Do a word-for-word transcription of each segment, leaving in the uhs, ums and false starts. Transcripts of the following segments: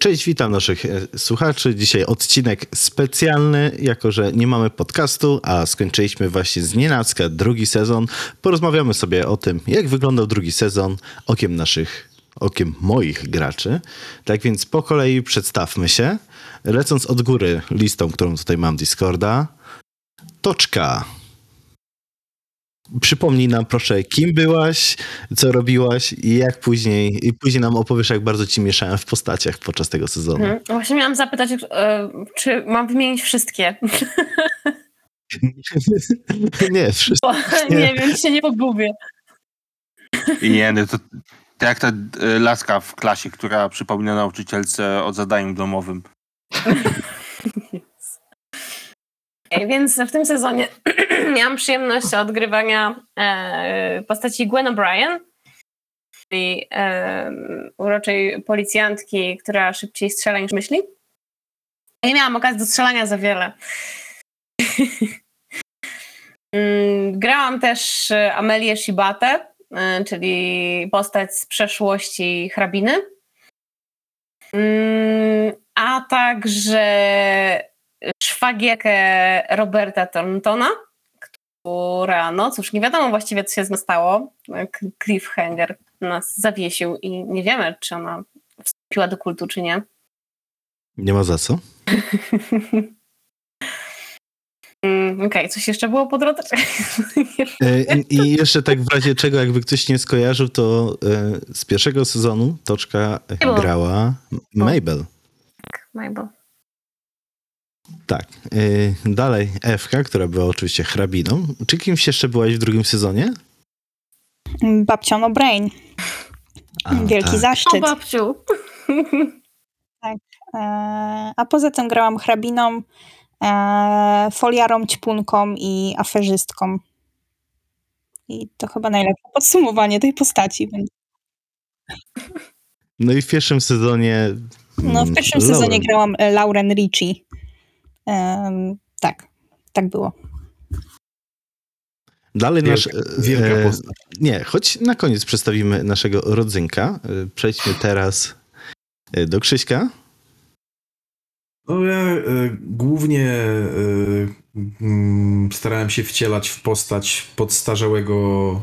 Cześć, witam naszych słuchaczy. Dzisiaj odcinek specjalny, jako że nie mamy podcastu, a skończyliśmy właśnie znienacka drugi sezon. Porozmawiamy sobie o tym, jak wyglądał drugi sezon okiem naszych, okiem moich graczy. Tak więc po kolei przedstawmy się, lecąc od góry listą, którą tutaj mam Discorda. Toczka. Przypomnij nam proszę, kim byłaś, co robiłaś i jak później, i później nam opowiesz, jak bardzo ci mieszałem w postaciach podczas tego sezonu. Hmm. Właśnie miałam zapytać, czy mam wymienić wszystkie? Nie, wszystkie. Nie. nie wiem, się nie pogubię. Jeny, to tak jak ta laska w klasie, która przypomina nauczycielce o zadaniu domowym. Okay, więc w tym sezonie miałam przyjemność odgrywania e, postaci Gwen O'Brien, czyli e, uroczej policjantki, która szybciej strzela niż myśli. Ja nie miałam okazji do strzelania za wiele. Grałam też Amelię Shibate, e, czyli postać z przeszłości hrabiny. E, a także szwagierkę Roberta Thorntona, która, no cóż, nie wiadomo właściwie, co się z nią stało. Cliffhanger nas zawiesił i nie wiemy, czy ona wstąpiła do kultu, czy nie. Nie ma za co. Okej, okay, coś jeszcze było po drodze? I jeszcze tak w razie czego, jakby ktoś nie skojarzył, to z pierwszego sezonu Toczka grała Mabel. Tak, Mabel. Tak. Yy, dalej Ewka, która była oczywiście hrabiną. Czy kimś jeszcze byłaś w drugim sezonie? Babcią O'Brien. A, Wielki tak. zaszczyt. O babciu. Tak. E, a poza tym grałam hrabiną, e, foliarą, ćpunką i aferzystką. I to chyba najlepsze podsumowanie tej postaci. Więc. No i w pierwszym sezonie... No w pierwszym Lauren. sezonie grałam Lauren Ritchie. Um, tak, tak było. Dalej nasz... Wielka, wielka e, nie, choć na koniec przedstawimy naszego rodzynka. Przejdźmy teraz do Krzyśka. No ja e, głównie e, m, starałem się wcielać w postać podstarzałego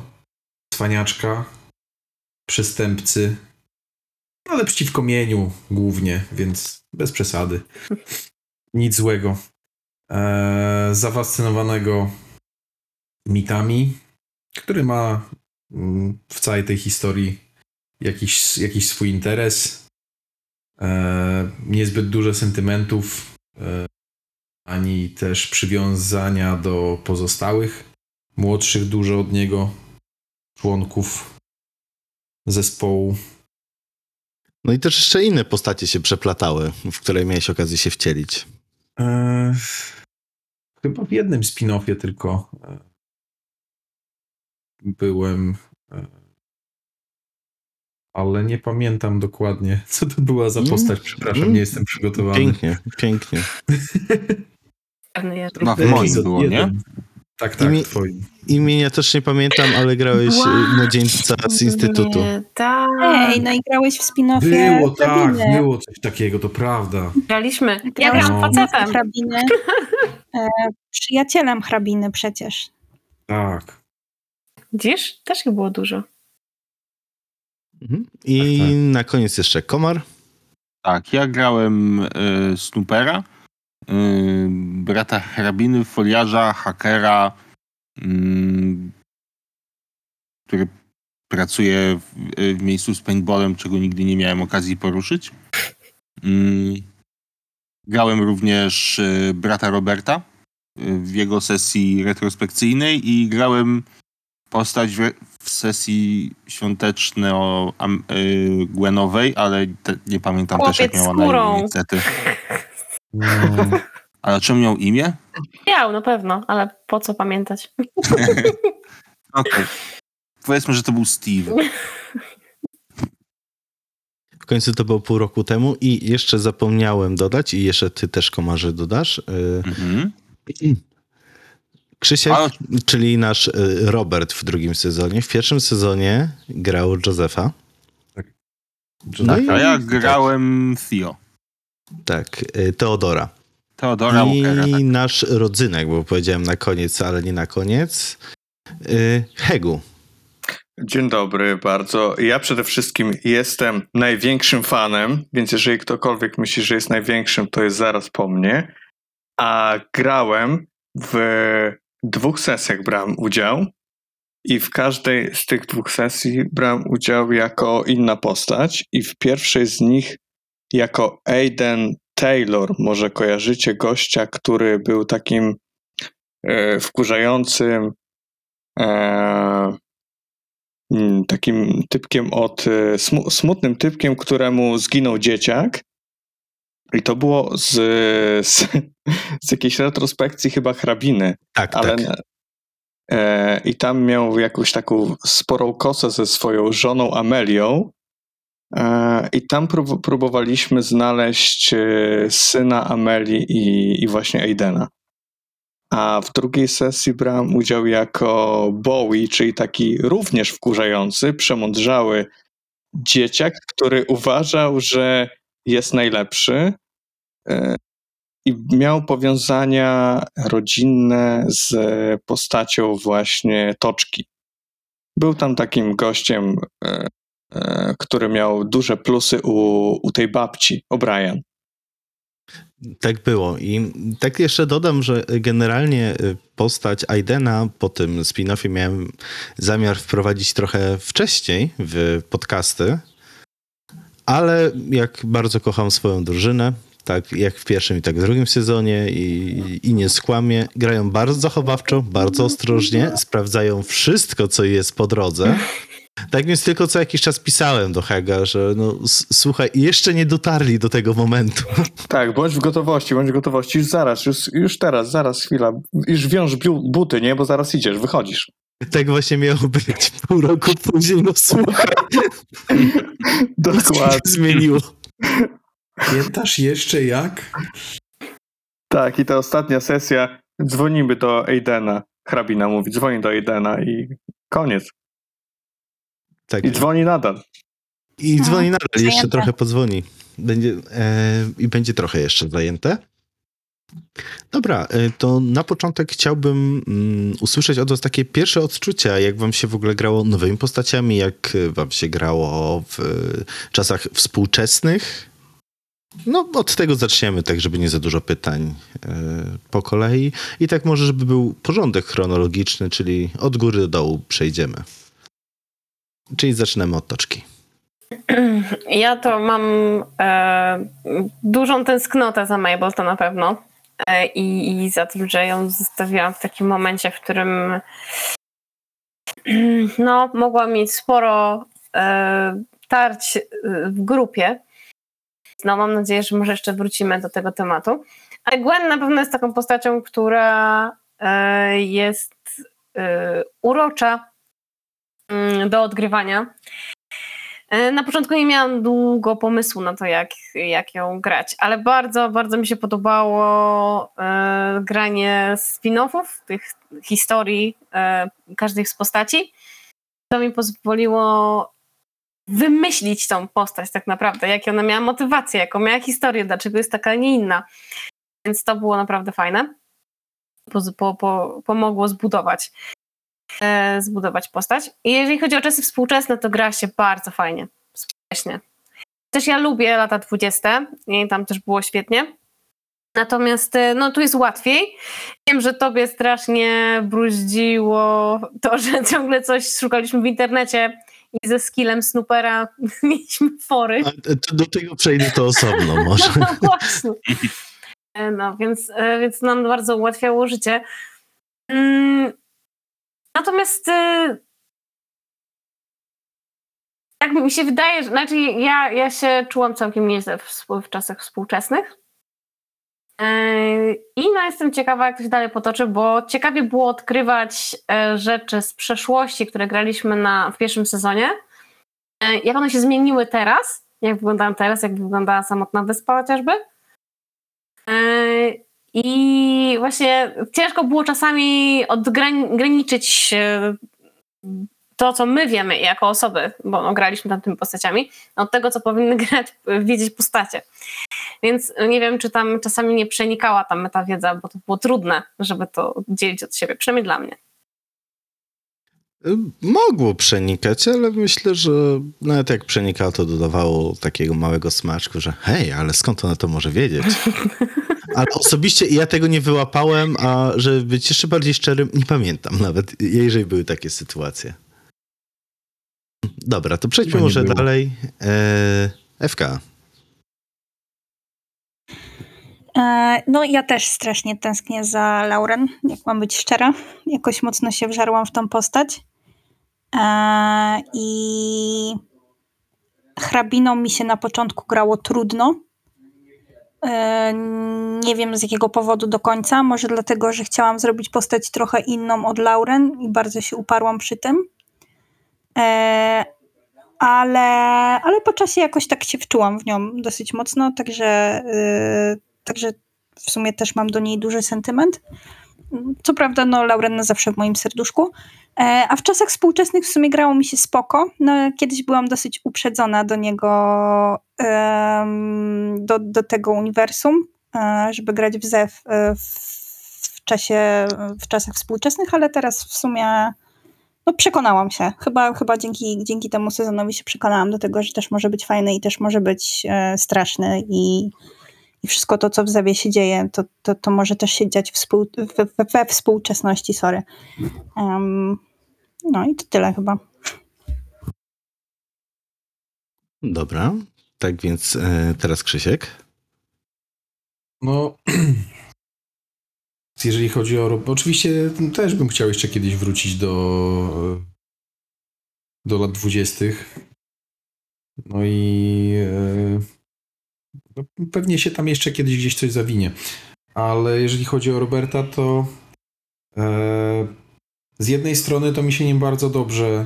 cwaniaczka, przestępcy, ale przeciwko mieniu głównie, więc bez przesady. Nic złego. Eee, zafascynowanego mitami, który ma w całej tej historii jakiś, jakiś swój interes. Eee, niezbyt dużo sentymentów, eee, ani też przywiązania do pozostałych, młodszych dużo od niego członków zespołu. No i też jeszcze inne postacie się przeplatały, w które miałeś okazję się wcielić. Eee, chyba w jednym spin-offie tylko e, byłem, e, ale nie pamiętam dokładnie, co to była za postać. Przepraszam, mm. nie jestem przygotowany. Pięknie, pięknie. No w moim było, nie? Tak, tak, Imi, twoim. Imienia też nie pamiętam, ale grałeś wow. młodzieńca z instytutu. Nie, tak. Ej, no i grałeś w spin-offie. Było, tak, było coś takiego, to prawda. Graliśmy. Ja grałam facetem. Hrabiny. E, przyjacielem hrabiny przecież. Tak. Widzisz? Też ich było dużo. Mhm. I tak, tak. na koniec jeszcze Komar. Tak, ja grałem y, Snoopera. Yy, brata hrabiny, foliarza, hakera, yy, który pracuje w, w miejscu z paintballem, czego nigdy nie miałem okazji poruszyć. Yy, grałem również yy, brata Roberta yy, w jego sesji retrospekcyjnej i grałem postać w, w sesji świąteczno-Gwenowej, yy, ale te, nie pamiętam Chłopiec też, jak miała skórą. Na imię, niestety. No. Ale czym miał imię? Miał, na pewno, ale po co pamiętać? Okej. Powiedzmy, że to był Steve. W końcu to było pół roku temu i jeszcze zapomniałem dodać i jeszcze ty też, Komarze, dodasz. Mhm. Krzysiek, ale... czyli nasz Robert w drugim sezonie. W pierwszym sezonie grał Josefa. Tak. No i... A ja grałem Theo. Tak, Teodora. Teodora I Walkera, tak. Nasz rodzynek, bo powiedziałem na koniec, ale nie na koniec. Hegu. Dzień dobry bardzo. Ja przede wszystkim jestem największym fanem, więc jeżeli ktokolwiek myśli, że jest największym, to jest zaraz po mnie. A grałem w dwóch sesjach, brałem udział i w każdej z tych dwóch sesji brałem udział jako inna postać i w pierwszej z nich jako Aiden Taylor, może kojarzycie gościa, który był takim e, wkurzającym e, takim typkiem od smu, smutnym typkiem, któremu zginął dzieciak i to było z, z, z jakiejś retrospekcji chyba hrabiny. Tak, ale, tak. E, I tam miał jakąś taką sporą kosę ze swoją żoną Amelią e, i tam prób, próbowaliśmy znaleźć syna Ameli i, i właśnie Aidena. A w drugiej sesji brałem udział jako Bowie, czyli taki również wkurzający, przemądrzały dzieciak, który uważał, że jest najlepszy i miał powiązania rodzinne z postacią właśnie Toczki. Był tam takim gościem, który miał duże plusy u, u tej babci, O'Brien. Tak było i tak jeszcze dodam, że generalnie postać Aidena po tym spin-offie miałem zamiar wprowadzić trochę wcześniej w podcasty, ale jak bardzo kocham swoją drużynę, tak jak w pierwszym i tak w drugim sezonie i, i nie skłamię, grają bardzo zachowawczo, bardzo ostrożnie, sprawdzają wszystko, co jest po drodze. Tak więc tylko co jakiś czas pisałem do Hega, że no słuchaj, jeszcze nie dotarli do tego momentu. Tak, bądź w gotowości, bądź w gotowości, już zaraz, już, już teraz, zaraz, chwila, już wiąż buty, nie, bo zaraz idziesz, wychodzisz. Tak właśnie miało być pół roku później, no słuchaj. Dokładnie. Się zmieniło. Pamiętasz jeszcze jak? Tak, i ta ostatnia sesja, dzwonimy do Aidena, hrabina mówi, dzwoni do Aidena i koniec. Tak. I dzwoni nadal. I hmm. dzwoni nadal, jeszcze zajęte. Trochę podzwoni. Będzie, e, I będzie trochę jeszcze zajęte. Dobra, e, to na początek chciałbym mm, usłyszeć od was takie pierwsze odczucia, jak wam się w ogóle grało nowymi postaciami, jak wam się grało w e, czasach współczesnych. No, od tego zaczniemy, tak żeby nie za dużo pytań e, po kolei. I tak może, żeby był porządek chronologiczny, czyli od góry do dołu przejdziemy. Czyli zaczynamy od Toczki. Ja to mam e, dużą tęsknotę za Mabel, to na pewno. E, i, I za tym, że ją zostawiłam w takim momencie, w którym no, mogła mieć sporo e, tarć w grupie. No, mam nadzieję, że może jeszcze wrócimy do tego tematu. Ale Gwen na pewno jest taką postacią, która e, jest e, urocza do odgrywania. Na początku nie miałam długo pomysłu na to, jak, jak ją grać, ale bardzo, bardzo mi się podobało e, granie spin-offów, tych historii e, każdej z postaci. To mi pozwoliło wymyślić tą postać tak naprawdę, jakie ona miała motywację, jaką miała historię, dlaczego jest taka, a nie inna. Więc to było naprawdę fajne. Po, po, po, pomogło zbudować zbudować postać. I jeżeli chodzi o czasy współczesne, to gra się bardzo fajnie. Współcześnie. Też ja lubię lata dwudzieste i tam też było świetnie. Natomiast no tu jest łatwiej. Wiem, że tobie strasznie bruździło to, że ciągle coś szukaliśmy w internecie i ze skillem Snoopera mieliśmy fory. To do tego przejdę to osobno może. No właśnie. No więc, więc nam bardzo ułatwiało życie. Mm. Natomiast yy, tak mi się wydaje, że znaczy ja, ja się czułam całkiem nieźle w, w czasach współczesnych yy, i no jestem ciekawa, jak to się dalej potoczy, bo ciekawie było odkrywać yy, rzeczy z przeszłości, które graliśmy na, w pierwszym sezonie, yy, jak one się zmieniły teraz, jak wyglądają teraz, jak wyglądała Samotna Wyspa chociażby. Yy, I właśnie ciężko było czasami odgraniczyć to, co my wiemy jako osoby, bo no, graliśmy tam tymi postaciami, od tego, co powinny grać, wiedzieć postacie. więc nie wiem, czy tam czasami nie przenikała ta metawiedza, bo to było trudne, żeby to dzielić od siebie, przynajmniej dla mnie. Mogło przenikać, ale myślę, że nawet jak przenikało, to dodawało takiego małego smaczku, że hej, ale skąd ona to może wiedzieć? Ale osobiście ja tego nie wyłapałem, a żeby być jeszcze bardziej szczerym, nie pamiętam nawet, jeżeli były takie sytuacje. Dobra, to przejdźmy może było. dalej. E, F K. E, no ja też strasznie tęsknię za Lauren, jak mam być szczera. Jakoś mocno się wżarłam w tą postać. E, I hrabiną mi się na początku grało trudno. E, nie wiem z jakiego powodu do końca. Może dlatego, że chciałam zrobić postać trochę inną od Lauren i bardzo się uparłam przy tym. Ale, ale po czasie jakoś tak się wczułam w nią dosyć mocno, także, yy, także w sumie też mam do niej duży sentyment. Co prawda, no Lauren zawsze w moim serduszku, yy, a w czasach współczesnych w sumie grało mi się spoko. No, kiedyś byłam dosyć uprzedzona do niego, yy, do, do tego uniwersum, yy, żeby grać w Zew yy, w, w, czasie, w czasach współczesnych, ale teraz w sumie... No przekonałam się. Chyba, chyba dzięki, dzięki temu sezonowi się przekonałam do tego, że też może być fajny i też może być e, straszny i, i wszystko to, co w Zewie się dzieje, to, to, to może też się dziać współ, we, we, we współczesności. Sorry. Um, no i to tyle chyba. Dobra. Tak więc e, teraz Krzysiek. No... Jeżeli chodzi o... Oczywiście też bym chciał jeszcze kiedyś wrócić do, do lat dwudziestych. No i no pewnie się tam jeszcze kiedyś gdzieś coś zawinie. Ale jeżeli chodzi o Roberta, to e, z jednej strony to mi się nim bardzo dobrze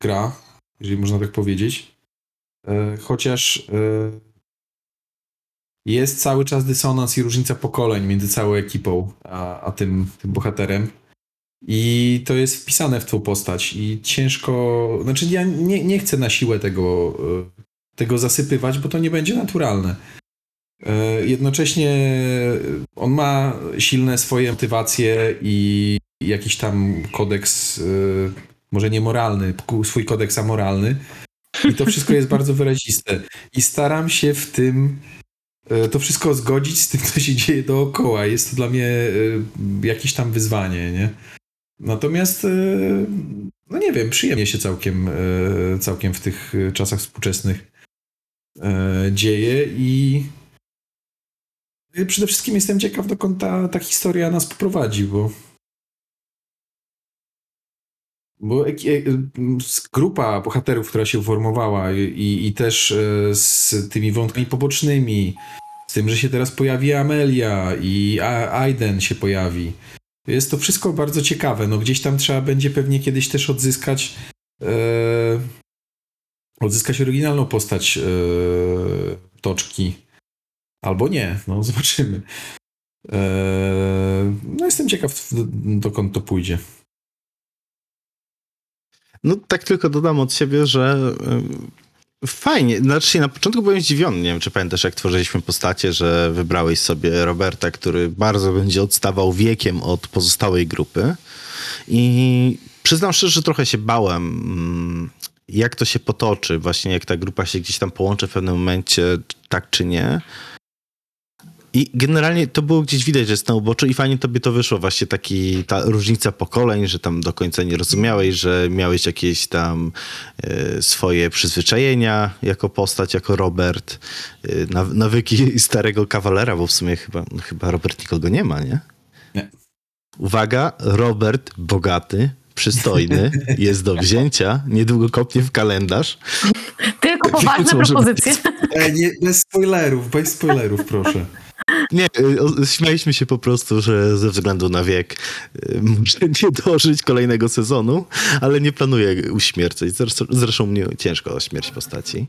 gra, jeżeli można tak powiedzieć. E, chociaż... E, Jest cały czas dysonans i różnica pokoleń między całą ekipą a, a tym, tym bohaterem. I to jest wpisane w tą postać i ciężko... Znaczy ja nie, nie chcę na siłę tego, tego zasypywać, bo to nie będzie naturalne. Jednocześnie on ma silne swoje motywacje i jakiś tam kodeks, może nie moralny, swój kodeks amoralny. I to wszystko jest bardzo wyraziste. I staram się w tym... to wszystko zgodzić z tym, co się dzieje dookoła. Jest to dla mnie jakieś tam wyzwanie, nie? Natomiast, no nie wiem, przyjemnie się całkiem, całkiem w tych czasach współczesnych dzieje i przede wszystkim jestem ciekaw, dokąd ta, ta historia nas poprowadzi, bo Bo grupa bohaterów, która się uformowała i, i też z tymi wątkami pobocznymi, z tym, że się teraz pojawi Amelia i Aiden się pojawi. Jest to wszystko bardzo ciekawe. No gdzieś tam trzeba będzie pewnie kiedyś też odzyskać e, odzyskać oryginalną postać e, Toczki. Albo nie. No zobaczymy. E, no jestem ciekaw, dokąd to pójdzie. No tak tylko dodam od siebie, że y, fajnie, znaczy na początku byłem zdziwiony, nie wiem czy pamiętasz jak tworzyliśmy postacie, że wybrałeś sobie Roberta, który bardzo będzie odstawał wiekiem od pozostałej grupy i przyznam szczerze, że trochę się bałem mm, jak to się potoczy, właśnie jak ta grupa się gdzieś tam połączy w pewnym momencie, tak czy nie. I generalnie to było gdzieś widać, że jest na uboczu i fajnie tobie to wyszło, właśnie taki, ta różnica pokoleń, że tam do końca nie rozumiałeś, że miałeś jakieś tam y, swoje przyzwyczajenia jako postać, jako Robert, y, nawyki starego kawalera, bo w sumie chyba, no chyba Robert nikogo nie ma, nie? Nie. Uwaga, Robert bogaty, przystojny, jest do wzięcia, niedługo kopnie w kalendarz. Tylko poważne propozycje. Bez, nie, bez spoilerów, bez spoilerów, proszę. Nie, śmialiśmy się po prostu, że ze względu na wiek może nie dożyć kolejnego sezonu, ale nie planuję uśmiercać. Zresztą mnie ciężko o śmierć postaci.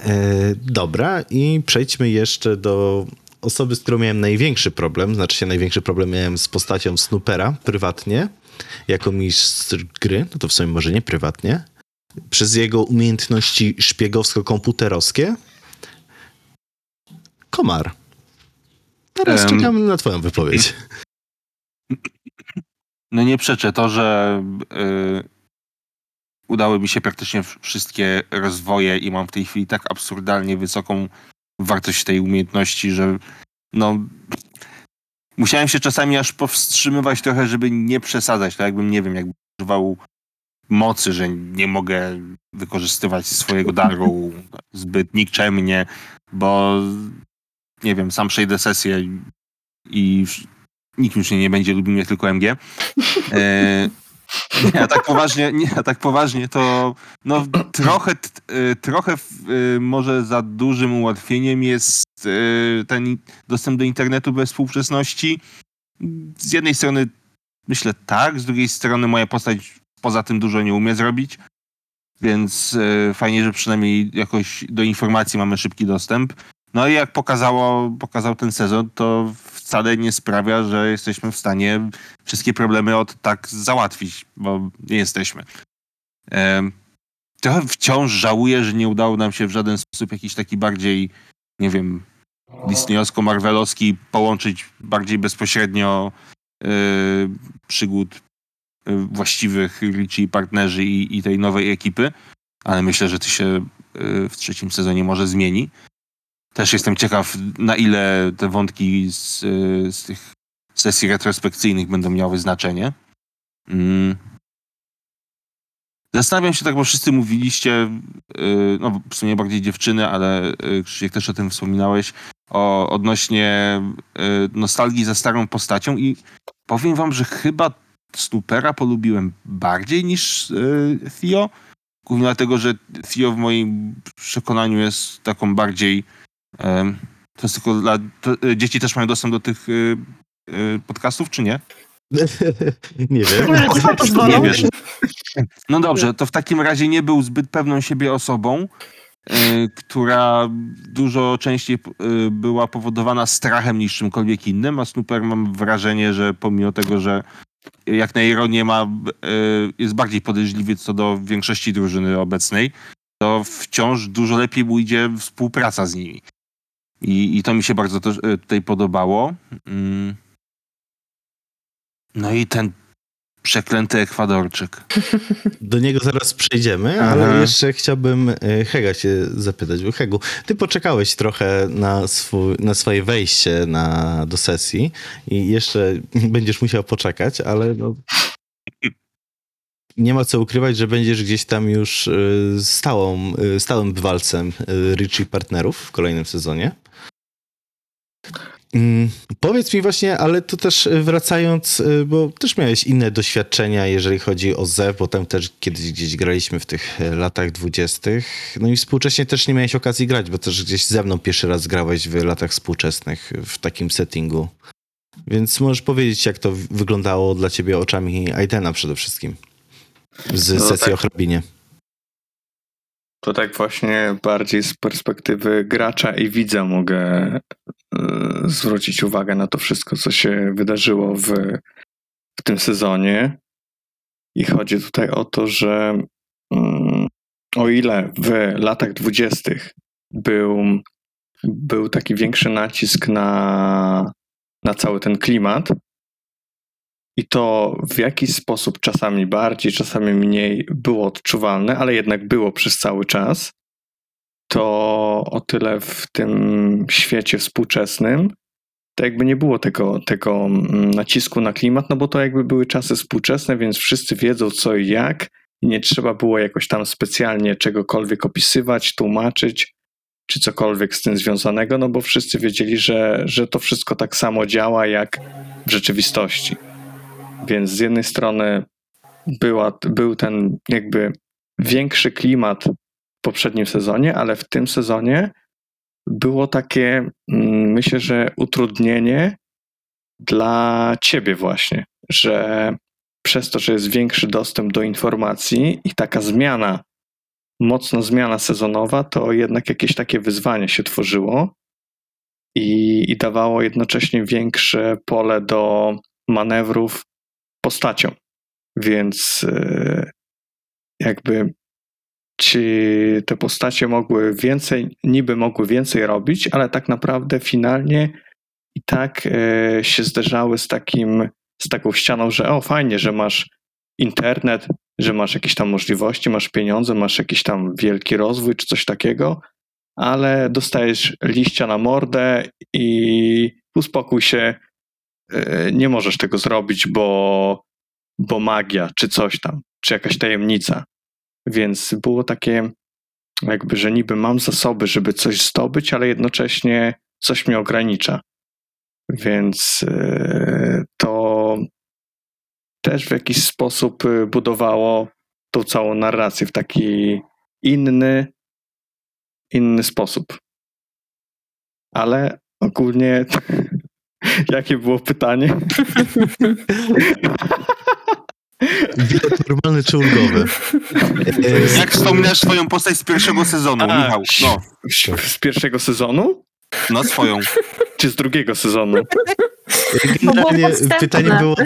E, dobra, i przejdźmy jeszcze do osoby, z którą miałem największy problem. Znaczy się największy problem miałem z postacią Snoopera prywatnie, jako mistrz gry. No to w sumie może nie prywatnie. Przez jego umiejętności szpiegowsko-komputerowskie. komar. Teraz um, czekam na twoją wypowiedź. No nie przeczę to, że yy, udały mi się praktycznie wszystkie rozwoje i mam w tej chwili tak absurdalnie wysoką wartość tej umiejętności, że no... Musiałem się czasami aż powstrzymywać trochę, żeby nie przesadzać. To jakbym, nie wiem, jakbym używał mocy, że nie mogę wykorzystywać swojego daru zbyt nikczemnie, bo nie wiem, sam przejdę sesję i nikt już nie będzie lubił mnie, tylko M G. E, nie, a tak poważnie, nie, a tak poważnie to no, trochę, trochę może za dużym ułatwieniem jest ten dostęp do internetu bez współczesności. Z jednej strony myślę tak, z drugiej strony moja postać poza tym dużo nie umie zrobić, więc fajnie, że przynajmniej jakoś do informacji mamy szybki dostęp. No i jak pokazało, pokazał ten sezon, to wcale nie sprawia, że jesteśmy w stanie wszystkie problemy od tak załatwić, bo nie jesteśmy. Trochę wciąż żałuję, że nie udało nam się w żaden sposób jakiś taki bardziej, nie wiem, disneyowsko-marvelowski połączyć bardziej bezpośrednio y, przygód y, właściwych Richie i partnerzy i, i tej nowej ekipy, ale myślę, że to się y, w trzecim sezonie może zmieni. Też jestem ciekaw, na ile te wątki z, z tych sesji retrospekcyjnych będą miały znaczenie. Mm. Zastanawiam się tak, bo wszyscy mówiliście, yy, no w sumie bardziej dziewczyny, ale yy, Krzysiek też o tym wspominałeś, o, odnośnie yy, nostalgii za starą postacią i powiem wam, że chyba Snoopera polubiłem bardziej niż yy, Theo. Głównie dlatego, że Theo w moim przekonaniu jest taką bardziej... Yy, to jest tylko dla... To, yy, dzieci też mają dostęp do tych yy, yy, podcastów, czy nie? Nie wiem. Nie wiesz. No dobrze, to w takim razie nie był zbyt pewną siebie osobą, yy, która dużo częściej yy, była powodowana strachem niż czymkolwiek innym, a Snooper mam wrażenie, że pomimo tego, że jak na ironię ma, yy, jest bardziej podejrzliwy co do większości drużyny obecnej, to wciąż dużo lepiej mu idzie współpraca z nimi. I, i to mi się bardzo też, yy, tutaj podobało. Yy. No i ten przeklęty Ekwadorczyk. Do niego zaraz przejdziemy, ale Aha. jeszcze chciałbym Hega się zapytać. Bo Hegu, ty poczekałeś trochę na, swój, na swoje wejście na, do sesji i jeszcze będziesz musiał poczekać, ale no, nie ma co ukrywać, że będziesz gdzieś tam już stałą, stałym bywalcem Richie Partnerów w kolejnym sezonie. Mm, powiedz mi właśnie, ale tu też wracając, bo też miałeś inne doświadczenia, jeżeli chodzi o Zew, bo tam też kiedyś gdzieś graliśmy w tych latach dwudziestych, no i współcześnie też nie miałeś okazji grać, bo też gdzieś ze mną pierwszy raz grałeś w latach współczesnych w takim settingu, więc możesz powiedzieć, jak to wyglądało dla ciebie oczami Aidena przede wszystkim z no sesji tak. o hrabinie. To tak właśnie bardziej z perspektywy gracza i widza mogę zwrócić uwagę na to wszystko, co się wydarzyło w, w tym sezonie. I chodzi tutaj o to, że um, o ile w latach dwudziestych był, był taki większy nacisk na, na cały ten klimat i to w jakiś sposób czasami bardziej, czasami mniej było odczuwalne, ale jednak było przez cały czas, to o tyle w tym świecie współczesnym to jakby nie było tego, tego nacisku na klimat, no bo to jakby były czasy współczesne, więc wszyscy wiedzą co i jak i nie trzeba było jakoś tam specjalnie czegokolwiek opisywać, tłumaczyć czy cokolwiek z tym związanego, no bo wszyscy wiedzieli, że, że to wszystko tak samo działa jak w rzeczywistości. Więc z jednej strony była, był ten jakby większy klimat w poprzednim sezonie, ale w tym sezonie było takie, myślę, że utrudnienie dla ciebie właśnie, że przez to, że jest większy dostęp do informacji i taka zmiana, mocno zmiana sezonowa, to jednak jakieś takie wyzwanie się tworzyło i, i dawało jednocześnie większe pole do manewrów postacią, więc jakby ci te postacie mogły więcej, niby mogły więcej robić, ale tak naprawdę finalnie i tak y, się zderzały z takim, z taką ścianą, że o fajnie, że masz internet, że masz jakieś tam możliwości, masz pieniądze, masz jakiś tam wielki rozwój czy coś takiego, ale dostajesz liścia na mordę i uspokój się, y, nie możesz tego zrobić, bo, bo magia czy coś tam, czy jakaś tajemnica. Więc było takie jakby, że niby mam zasoby, żeby coś zdobyć, ale jednocześnie coś mnie ogranicza. Więc to też w jakiś sposób budowało tą całą narrację w taki inny, inny sposób. Ale ogólnie jakie było pytanie? Bilet normalny czy ulgowy? Jak wspominasz swoją postać z pierwszego sezonu, A, Michał? No. Z pierwszego sezonu? No swoją. Czy z drugiego sezonu? Generalnie było pytanie było...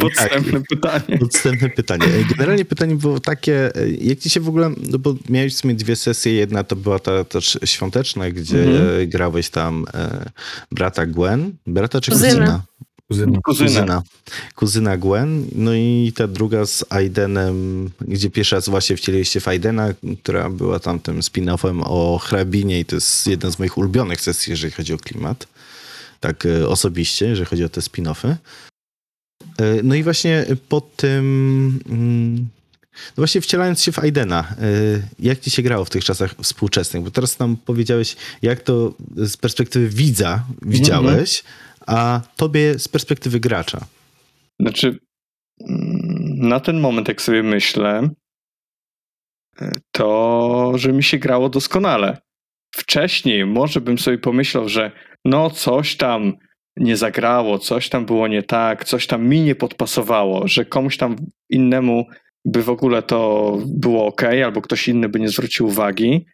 Podstępne pytanie. Podstępne pytanie. Generalnie pytanie było takie, jak ci się w ogóle, no bo miałeś w sumie dwie sesje, jedna to była ta też świąteczna, gdzie mhm. grałeś tam e, brata Gwen, brata czy kuzyna? Kuzyna. Kuzyna. Kuzyna Gwen, no i ta druga z Aidenem, gdzie pierwszy raz właśnie wcieliście w Aidena, która była tam tym spin-offem o hrabinie i to jest jedna z moich ulubionych sesji, jeżeli chodzi o klimat. Tak osobiście, jeżeli chodzi o te spin-offy. No i właśnie po tym, no właśnie wcielając się w Aidena, jak ci się grało w tych czasach współczesnych? Bo teraz nam powiedziałeś, jak to z perspektywy widza widziałeś, mm-hmm. a tobie z perspektywy gracza? Znaczy, na ten moment, jak sobie myślę, to, że mi się grało doskonale. Wcześniej może bym sobie pomyślał, że no coś tam nie zagrało, coś tam było nie tak, coś tam mi nie podpasowało, że komuś tam innemu by w ogóle to było okej, albo ktoś inny by nie zwrócił uwagi.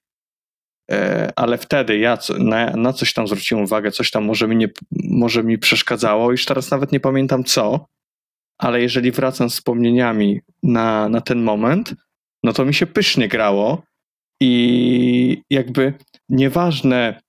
Ale wtedy ja na, na coś tam zwróciłem uwagę, coś tam może mi, nie, może mi przeszkadzało, już teraz nawet nie pamiętam co, ale jeżeli wracam z wspomnieniami na, na ten moment, no to mi się pysznie grało i jakby nieważne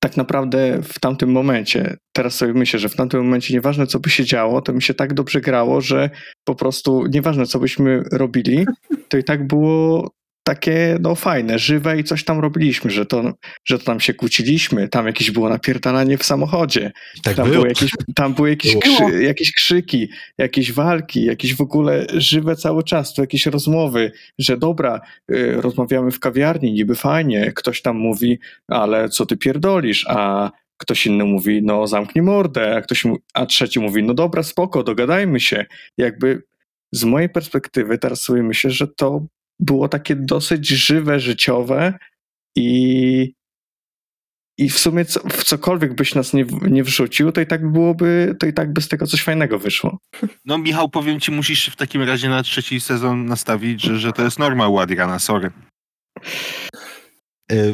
tak naprawdę w tamtym momencie, teraz sobie myślę, że w tamtym momencie nieważne co by się działo, to mi się tak dobrze grało, że po prostu nieważne co byśmy robili, to i tak było takie, no fajne, żywe i coś tam robiliśmy, że to, że to tam się kłóciliśmy, tam jakieś było napierdalanie w samochodzie, tak tam, było jakieś, tam były jakieś, krzy, jakieś krzyki, jakieś walki, jakieś w ogóle żywe cały czas, tu jakieś rozmowy, że dobra, y, rozmawiamy w kawiarni, niby fajnie, ktoś tam mówi, ale co ty pierdolisz, a ktoś inny mówi, no zamknij mordę, a, ktoś, a trzeci mówi, no dobra, spoko, dogadajmy się. Jakby z mojej perspektywy teraz sobie myślę, że to było takie dosyć żywe, życiowe i, i w sumie co, w cokolwiek byś nas nie, nie wrzucił, to i tak byłoby, to i tak by z tego coś fajnego wyszło. No Michał, powiem ci, musisz w takim razie na trzeci sezon nastawić, że, że to jest norma u Adriana, sorry.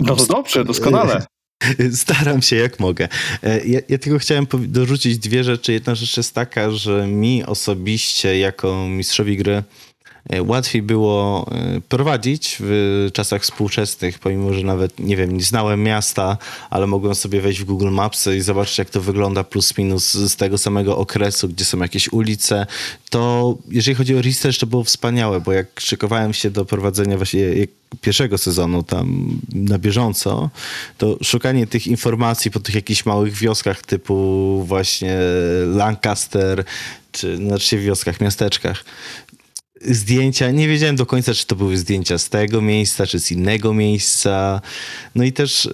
No to dobrze, doskonale. Staram się jak mogę. Ja, ja tylko chciałem dorzucić dwie rzeczy. Jedna rzecz jest taka, że mi osobiście jako mistrzowi gry łatwiej było prowadzić w czasach współczesnych, pomimo że nawet, nie wiem, nie znałem miasta, ale mogłem sobie wejść w Google Maps i zobaczyć, jak to wygląda plus minus z tego samego okresu, gdzie są jakieś ulice. To, jeżeli chodzi o research, to było wspaniałe, bo jak szykowałem się do prowadzenia właśnie pierwszego sezonu tam na bieżąco, to szukanie tych informacji po tych jakichś małych wioskach typu właśnie Lancaster, czy znaczy wioskach, miasteczkach, zdjęcia, nie wiedziałem do końca, czy to były zdjęcia z tego miejsca, czy z innego miejsca. No i też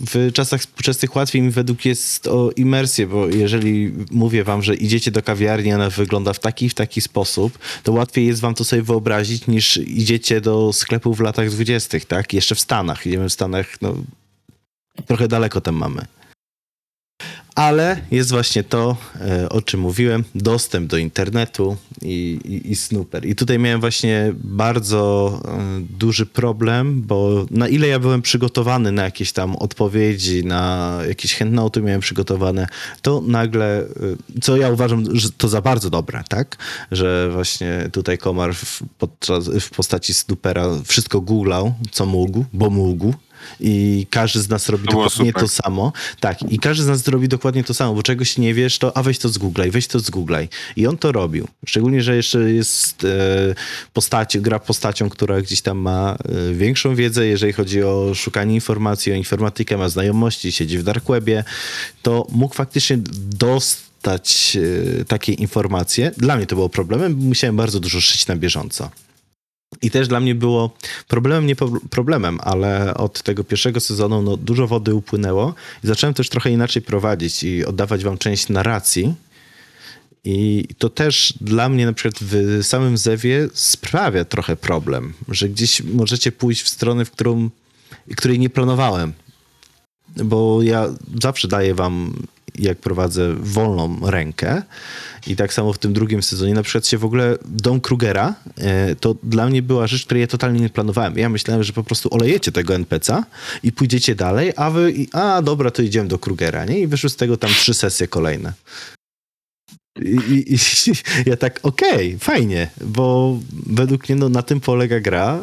w czasach współczesnych łatwiej mi według jest o imersję, bo jeżeli mówię wam, że idziecie do kawiarni, ona wygląda w taki w taki sposób, to łatwiej jest wam to sobie wyobrazić, niż idziecie do sklepu w latach dwudziestych, tak? Jeszcze w Stanach. Idziemy w Stanach, no trochę daleko tam mamy. Ale jest właśnie to, o czym mówiłem, dostęp do internetu i, i, i snooper. I tutaj miałem właśnie bardzo duży problem, bo na ile ja byłem przygotowany na jakieś tam odpowiedzi, na jakieś handouty miałem przygotowane, to nagle, co ja uważam, że to za bardzo dobre, tak? Że właśnie tutaj Komar w, podczas, w postaci snoopera wszystko googlał, co mógł, bo mógł. I każdy z nas robi to dokładnie to samo. Tak, i każdy z nas robi dokładnie to samo, bo czegoś nie wiesz, to a weź to zgooglaj, weź to zgooglaj. I on to robił. Szczególnie, że jeszcze jest e, postać, gra postacią, która gdzieś tam ma e, większą wiedzę, jeżeli chodzi o szukanie informacji, o informatykę, ma znajomości, siedzi w dark webie, to mógł faktycznie dostać e, takie informacje. Dla mnie to było problemem, bo musiałem bardzo dużo szyć na bieżąco. I też dla mnie było problemem, nie problemem, ale od tego pierwszego sezonu no, dużo wody upłynęło i zacząłem też trochę inaczej prowadzić i oddawać wam część narracji. I to też dla mnie na przykład w samym Zewie sprawia trochę problem, że gdzieś możecie pójść w stronę, w którą, której nie planowałem. Bo ja zawsze daję wam, jak prowadzę, wolną rękę. I tak samo w tym drugim sezonie, na przykład się w ogóle Dom Krugera, to dla mnie była rzecz, której ja totalnie nie planowałem. Ja myślałem, że po prostu olejecie tego en pi si a i pójdziecie dalej, a wy, a dobra, to idziemy do Krugera, nie? I wyszły z tego tam trzy sesje kolejne. I, i, i ja tak, okej, okay, fajnie, bo według mnie no, na tym polega gra,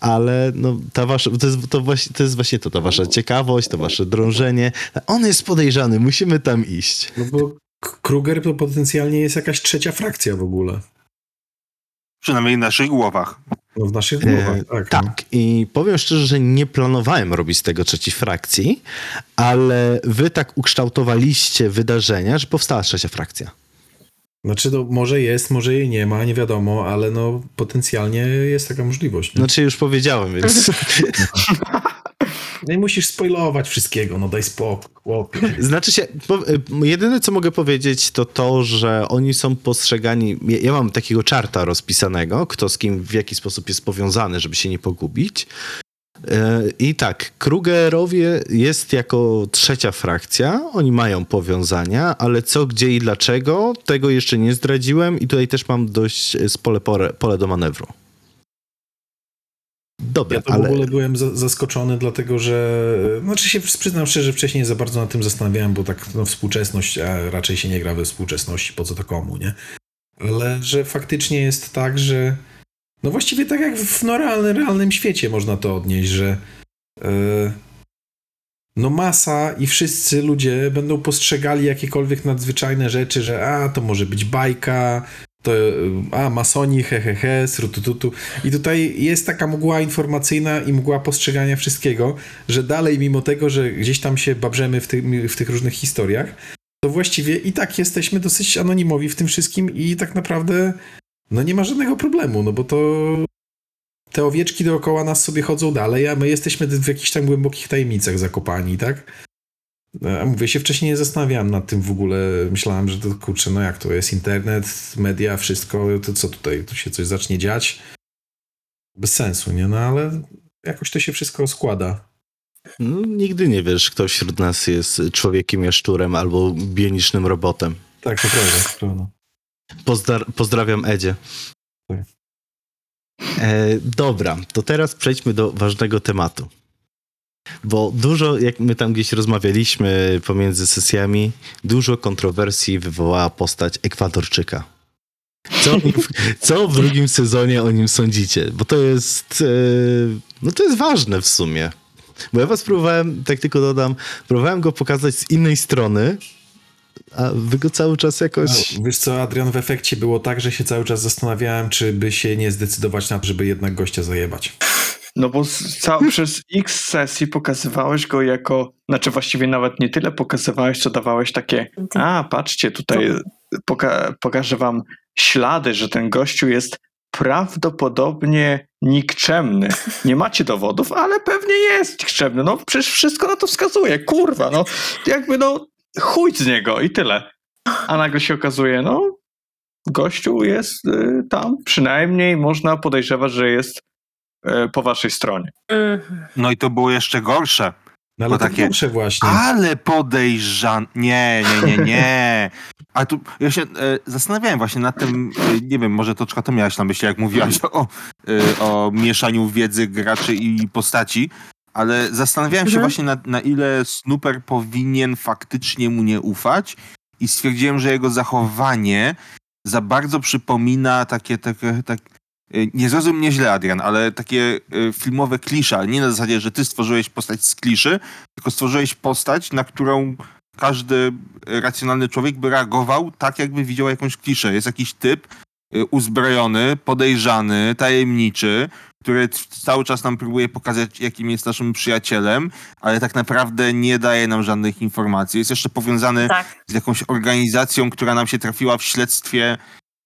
ale no, ta wasza, to, jest, to, właśnie, to jest właśnie to, ta wasza ciekawość, to wasze drążenie. On jest podejrzany, musimy tam iść. No bo Kruger to potencjalnie jest jakaś trzecia frakcja w ogóle. Przynajmniej w naszych głowach. No, w naszych głowach, e, tak. Tak, no. I powiem szczerze, że nie planowałem robić z tego trzeciej frakcji, ale wy tak ukształtowaliście wydarzenia, że powstała trzecia frakcja. Znaczy to może jest, może jej nie ma, nie wiadomo, ale no potencjalnie jest taka możliwość. Nie? Znaczy już powiedziałem, więc... No i musisz spoilować wszystkiego, no daj spokój. Znaczy się, jedyne co mogę powiedzieć to to, że oni są postrzegani, ja mam takiego czarta rozpisanego, kto z kim w jaki sposób jest powiązany, żeby się nie pogubić. I tak, Krugerowie jest jako trzecia frakcja, oni mają powiązania, ale co, gdzie i dlaczego, tego jeszcze nie zdradziłem i tutaj też mam dość spore pole, pole do manewru. Dobre, ja to ale... w ogóle byłem zaskoczony, dlatego że, znaczy się przyznam szczerze, wcześniej za bardzo nad tym zastanawiałem, bo tak no, współczesność, a raczej się nie gra we współczesności, po co to komu, nie? Ale że faktycznie jest tak, że no właściwie tak jak w no, realnym, realnym świecie można to odnieść, że yy, no masa i wszyscy ludzie będą postrzegali jakiekolwiek nadzwyczajne rzeczy, że a, to może być bajka, to a, masoni, he, he, he, srutututu. I tutaj jest taka mgła informacyjna i mgła postrzegania wszystkiego, że dalej mimo tego, że gdzieś tam się babrzemy w, ty, w tych różnych historiach, to właściwie i tak jesteśmy dosyć anonimowi w tym wszystkim i tak naprawdę... No nie ma żadnego problemu, no bo to te owieczki dookoła nas sobie chodzą dalej, a my jesteśmy w jakichś tam głębokich tajemnicach zakopani, tak? A mówię, się wcześniej nie zastanawiałem nad tym w ogóle, myślałem, że to kurczę, no jak to jest internet, media, wszystko, to co tutaj, tu się coś zacznie dziać? Bez sensu, nie? No ale jakoś to się wszystko składa. No, nigdy nie wiesz, kto wśród nas jest człowiekiem jaszczurem albo bionicznym robotem. Tak, to prawda, to prawda. Pozdra- pozdrawiam Edzie. E, dobra, to teraz przejdźmy do ważnego tematu. Bo dużo, jak my tam gdzieś rozmawialiśmy pomiędzy sesjami, dużo kontrowersji wywołała postać Ekwadorczyka. Co, co w drugim sezonie o nim sądzicie? Bo to jest, e, no to jest ważne w sumie. Bo ja was próbowałem, tak tylko dodam, próbowałem go pokazać z innej strony, a wy go cały czas jakoś... No, wiesz co, Adrian, w efekcie było tak, że się cały czas zastanawiałem, czy by się nie zdecydować na to, żeby jednak gościa zajebać. No bo ca- przez x sesji pokazywałeś go jako... Znaczy właściwie nawet nie tyle pokazywałeś, co dawałeś takie... A, patrzcie, tutaj poka- pokażę wam ślady, że ten gościu jest prawdopodobnie nikczemny. Nie macie dowodów, ale pewnie jest nikczemny. No przecież wszystko na to wskazuje. Kurwa, no jakby no... Chuj z niego i tyle. A nagle się okazuje, no gościu jest y, tam, przynajmniej można podejrzewać, że jest y, po waszej stronie. No i to było jeszcze gorsze, No ale takie, tak właśnie. Ale podejrzane. Nie, nie, nie, nie. A tu ja się e, zastanawiałem właśnie nad tym, e, nie wiem, może to trochę to miałaś na myśli, jak mówiłaś o, e, o mieszaniu wiedzy graczy i postaci, ale zastanawiałem mhm. się właśnie na, na ile Snooper powinien faktycznie mu nie ufać i stwierdziłem, że jego zachowanie za bardzo przypomina takie, takie, tak, nie zrozum mnie źle, Adrian, ale takie filmowe klisze, ale nie na zasadzie, że ty stworzyłeś postać z kliszy, tylko stworzyłeś postać, na którą każdy racjonalny człowiek by reagował tak, jakby widział jakąś kliszę. Jest jakiś typ uzbrojony, podejrzany, tajemniczy, który cały czas nam próbuje pokazać, jakim jest naszym przyjacielem, ale tak naprawdę nie daje nam żadnych informacji. Jest jeszcze powiązany tak. z jakąś organizacją, która nam się trafiła w śledztwie,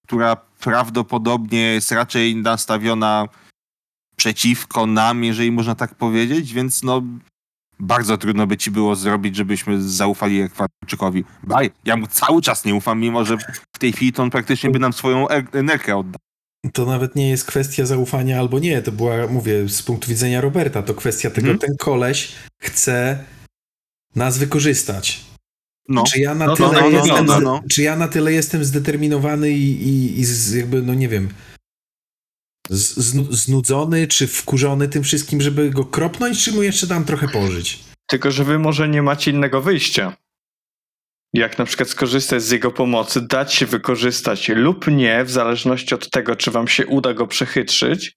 która prawdopodobnie jest raczej nastawiona przeciwko nam, jeżeli można tak powiedzieć, więc no bardzo trudno by ci było zrobić, żebyśmy zaufali Ekwatorczykowi. Baj, ja mu cały czas nie ufam, mimo że w tej chwili to on praktycznie by nam swoją nerkę oddał. To nawet nie jest kwestia zaufania albo nie, to była, mówię, z punktu widzenia Roberta, to kwestia tego, hmm? ten koleś chce nas wykorzystać. No. Czy, ja na no, tyle no, no, jestem, no, no, no. czy ja na tyle jestem zdeterminowany i, i, i z, jakby, no nie wiem, z, z, znudzony czy wkurzony tym wszystkim, żeby go kropnąć, czy mu jeszcze dam trochę pożyć? Tylko, że wy może nie macie innego wyjścia. Jak na przykład skorzystać z jego pomocy, dać się wykorzystać lub nie, w zależności od tego, czy wam się uda go przechytrzyć.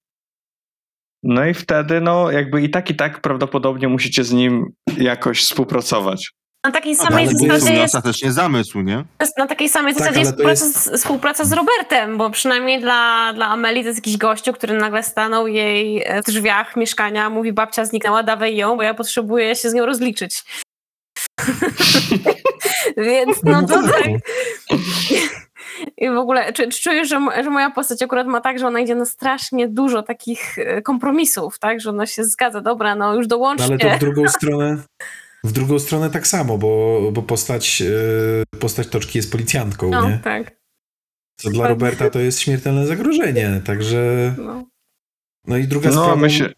No i wtedy, no jakby i tak, i tak prawdopodobnie musicie z nim jakoś współpracować. Na takiej samej ale zasadzie jest... ostatecznie zamysł, nie? Na takiej samej tak, zasadzie jest współpraca, jest współpraca z Robertem, bo przynajmniej dla, dla Ameli to jest jakiś gościu, który nagle stanął jej w drzwiach mieszkania, mówi babcia zniknęła, dawaj ją, bo ja potrzebuję się z nią rozliczyć. Więc no to tak... I w ogóle czy, czy czujesz, że, że moja postać akurat ma tak, że ona idzie na strasznie dużo takich kompromisów, tak? Że ona się zgadza, dobra, no już dołączcie. Ale to w drugą stronę... W drugą stronę tak samo, bo, bo postać, yy, postać Toczki jest policjantką, no, nie? Tak. Co dla Roberta to jest śmiertelne zagrożenie, także... No, no i druga no, sprawa... Myślę...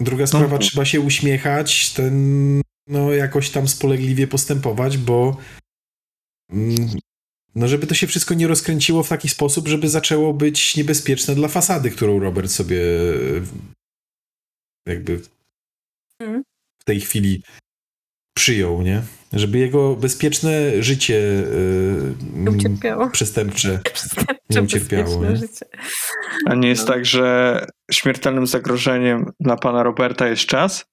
Druga no, sprawa, no. trzeba się uśmiechać, ten, no jakoś tam spolegliwie postępować, bo... Mm, no żeby to się wszystko nie rozkręciło w taki sposób, żeby zaczęło być niebezpieczne dla fasady, którą Robert sobie jakby mm. w tej chwili... przyjął, nie? Żeby jego bezpieczne życie yy, przestępcze, przestępcze ucierpiało. Nie? Życie. A nie jest no. tak, że śmiertelnym zagrożeniem dla pana Roberta jest czas?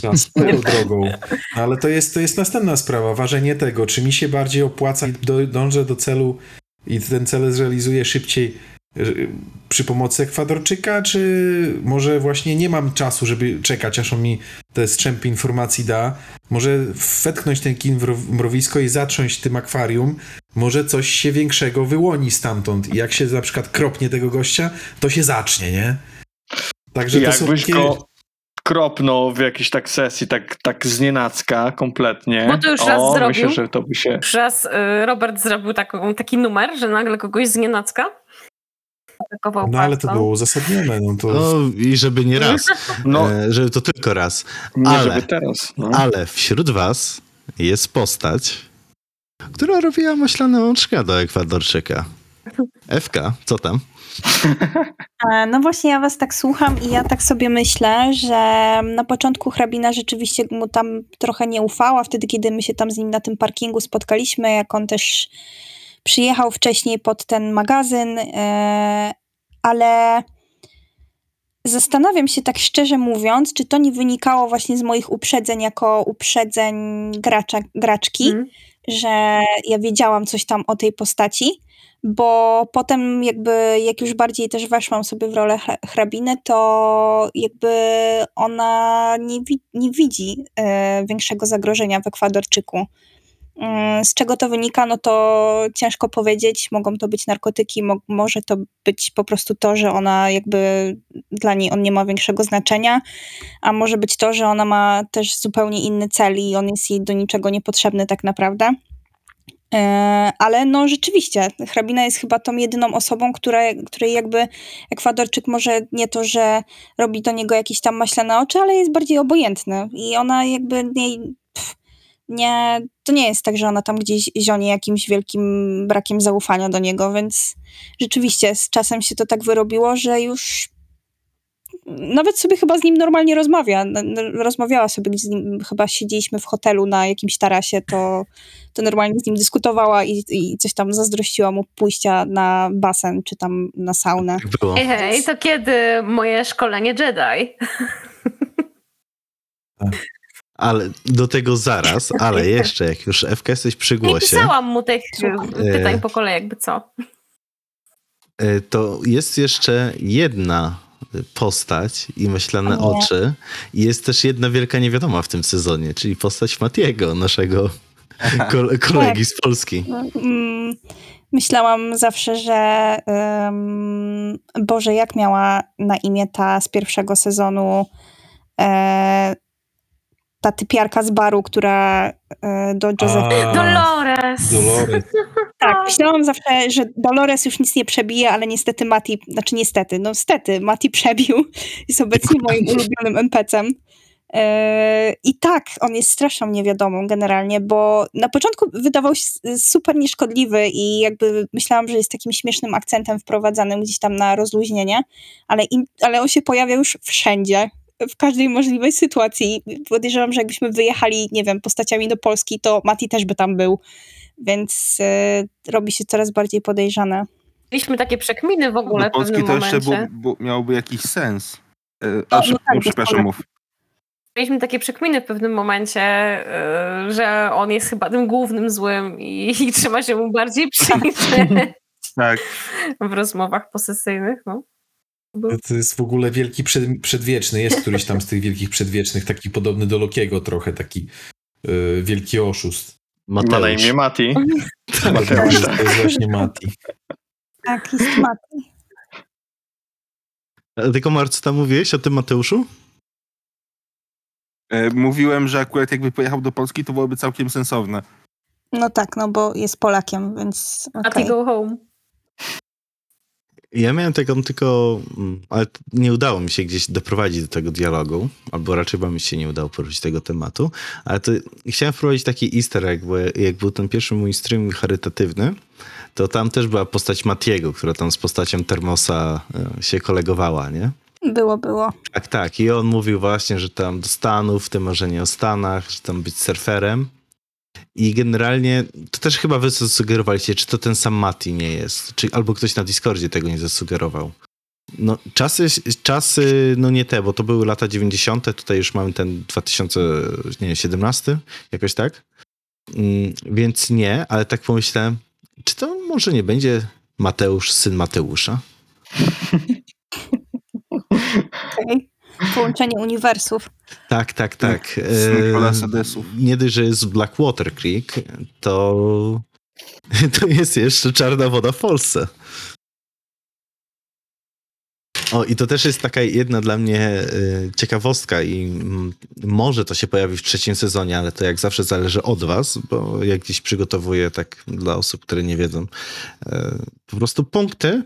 Czas, tą drogą. Ale to jest, to jest następna sprawa. Ważenie tego, czy mi się bardziej opłaca i do, dążę do celu i ten cel zrealizuję szybciej przy pomocy Ekwadorczyka, czy może właśnie nie mam czasu, żeby czekać, aż on mi te strzępy informacji da. Może wetknąć ten kij w mrowisko i zatrząść tym akwarium. Może coś się większego wyłoni stamtąd. I jak się na przykład kropnie tego gościa, to się zacznie, nie? Także to są takie... go kropnął w jakiejś tak sesji, tak, tak znienacka kompletnie. No to już raz o, zrobił. Myślę, że to by się... Już raz Robert zrobił taką, taki numer, że nagle kogoś znienacka No bardzo. Ale to było uzasadnione. No, to... no i żeby nie raz. No. E, żeby to tylko raz. Nie ale, żeby teraz. No. Ale wśród was jest postać, która robiła maślane łączka do Ekwadorczyka. Ewka, co tam? No właśnie ja was tak słucham i ja tak sobie myślę, że na początku hrabina rzeczywiście mu tam trochę nie ufała. Wtedy, kiedy my się tam z nim na tym parkingu spotkaliśmy, jak on też... przyjechał wcześniej pod ten magazyn, e, ale zastanawiam się tak szczerze mówiąc, czy to nie wynikało właśnie z moich uprzedzeń jako uprzedzeń gracza, graczki, mm. że ja wiedziałam coś tam o tej postaci, bo potem jakby jak już bardziej też weszłam sobie w rolę hrabiny, to jakby ona nie, wi- nie widzi e, większego zagrożenia w Ekwadorczyku. Z czego to wynika, no to ciężko powiedzieć, mogą to być narkotyki, mo- może to być po prostu to, że ona jakby, dla niej on nie ma większego znaczenia, a może być to, że ona ma też zupełnie inny cel i on jest jej do niczego niepotrzebny tak naprawdę. Ale no rzeczywiście, hrabina jest chyba tą jedyną osobą, która, której jakby Ekwadorczyk może nie to, że robi do niego jakieś tam maślane oczy, ale jest bardziej obojętny i ona jakby nie, pff, nie, to nie jest tak, że ona tam gdzieś zionie jakimś wielkim brakiem zaufania do niego, więc rzeczywiście z czasem się to tak wyrobiło, że już nawet sobie chyba z nim normalnie rozmawia. Rozmawiała sobie z nim, chyba siedzieliśmy w hotelu na jakimś tarasie, to, to normalnie z nim dyskutowała i, i coś tam zazdrościła mu pójścia na basen czy tam na saunę. Hej, hej, to kiedy moje szkolenie Jedi? Ale do tego zaraz, ale jeszcze jak już Ewka jesteś przy głosie. Nie pisałam mu tych pytań po kolei, jakby co. To jest jeszcze jedna postać i myślane oczy. I jest też jedna wielka niewiadoma w tym sezonie, czyli postać Matiego, naszego kole- kolegi tak. z Polski. Myślałam zawsze, że um, Boże, jak miała na imię ta z pierwszego sezonu e, ta typiarka z baru, która e, do Józefa... Dolores! Dolores. Tak, myślałam zawsze, że Dolores już nic nie przebije, ale niestety Mati, znaczy niestety, no niestety, Mati przebił. Jest obecnie moim ulubionym en pe ce em. Yy, I tak, on jest straszną niewiadomą generalnie, bo na początku wydawał się super nieszkodliwy i jakby myślałam, że jest takim śmiesznym akcentem wprowadzanym gdzieś tam na rozluźnienie, ale, im, ale on się pojawia już wszędzie, w każdej możliwej sytuacji. Podejrzewam, że jakbyśmy wyjechali, nie wiem, postaciami do Polski, to Mati też by tam był. Więc y, robi się coraz bardziej podejrzane. Mieliśmy takie przekminy w ogóle w pewnym momencie. Polski to jeszcze bu, bu, miałoby jakiś sens. E, aż, no, no, przepraszam, mów. Mieliśmy takie przekminy w pewnym momencie, y, że on jest chyba tym głównym złym i, i trzyma się mu bardziej przyjrzeć tak. w rozmowach posesyjnych. No. To jest w ogóle wielki przed, przedwieczny. Jest któryś tam z tych wielkich przedwiecznych, taki podobny do Lokiego trochę, taki y, wielki oszust. Ma na imię Mati. Tak, Mateusz, tak. To jest właśnie Mati. Tak, jest Mati. A tylko Marc, tam mówiłeś o tym Mateuszu? E, mówiłem, że akurat jakby pojechał do Polski, to byłoby całkiem sensowne. No tak, no bo jest Polakiem, więc okay. Mati go home. Ja miałem taką tylko... Ale nie udało mi się gdzieś doprowadzić do tego dialogu, albo raczej wam się nie udało poruszyć tego tematu, ale to chciałem wprowadzić taki easter egg, bo jak był ten pierwszy mój stream charytatywny, to tam też była postać Matiego, która tam z postacią Termosa się kolegowała, nie? Było, było. Tak, tak. I on mówił właśnie, że tam do Stanów, w tym marzenie o Stanach, że tam być surferem. I generalnie, to też chyba wy zasugerowaliście, czy to ten sam Mati nie jest, czy albo ktoś na Discordzie tego nie zasugerował. No czasy, czasy, no nie te, bo to były lata dziewięćdziesiąte, tutaj już mamy ten dwa tysiące siedemnaście, jakoś tak? Mm, więc nie, ale tak pomyślałem, czy to może nie będzie Mateusz, syn Mateusza? Okej. Połączenie uniwersów. Tak, tak, tak. E, nie dość, że jest Blackwater Creek, to, to jest jeszcze Czarna Woda w Polsce. O, i to też jest taka jedna dla mnie ciekawostka i może to się pojawi w trzecim sezonie, ale to jak zawsze zależy od was, bo jak gdzieś przygotowuję tak dla osób, które nie wiedzą. Po prostu punkty,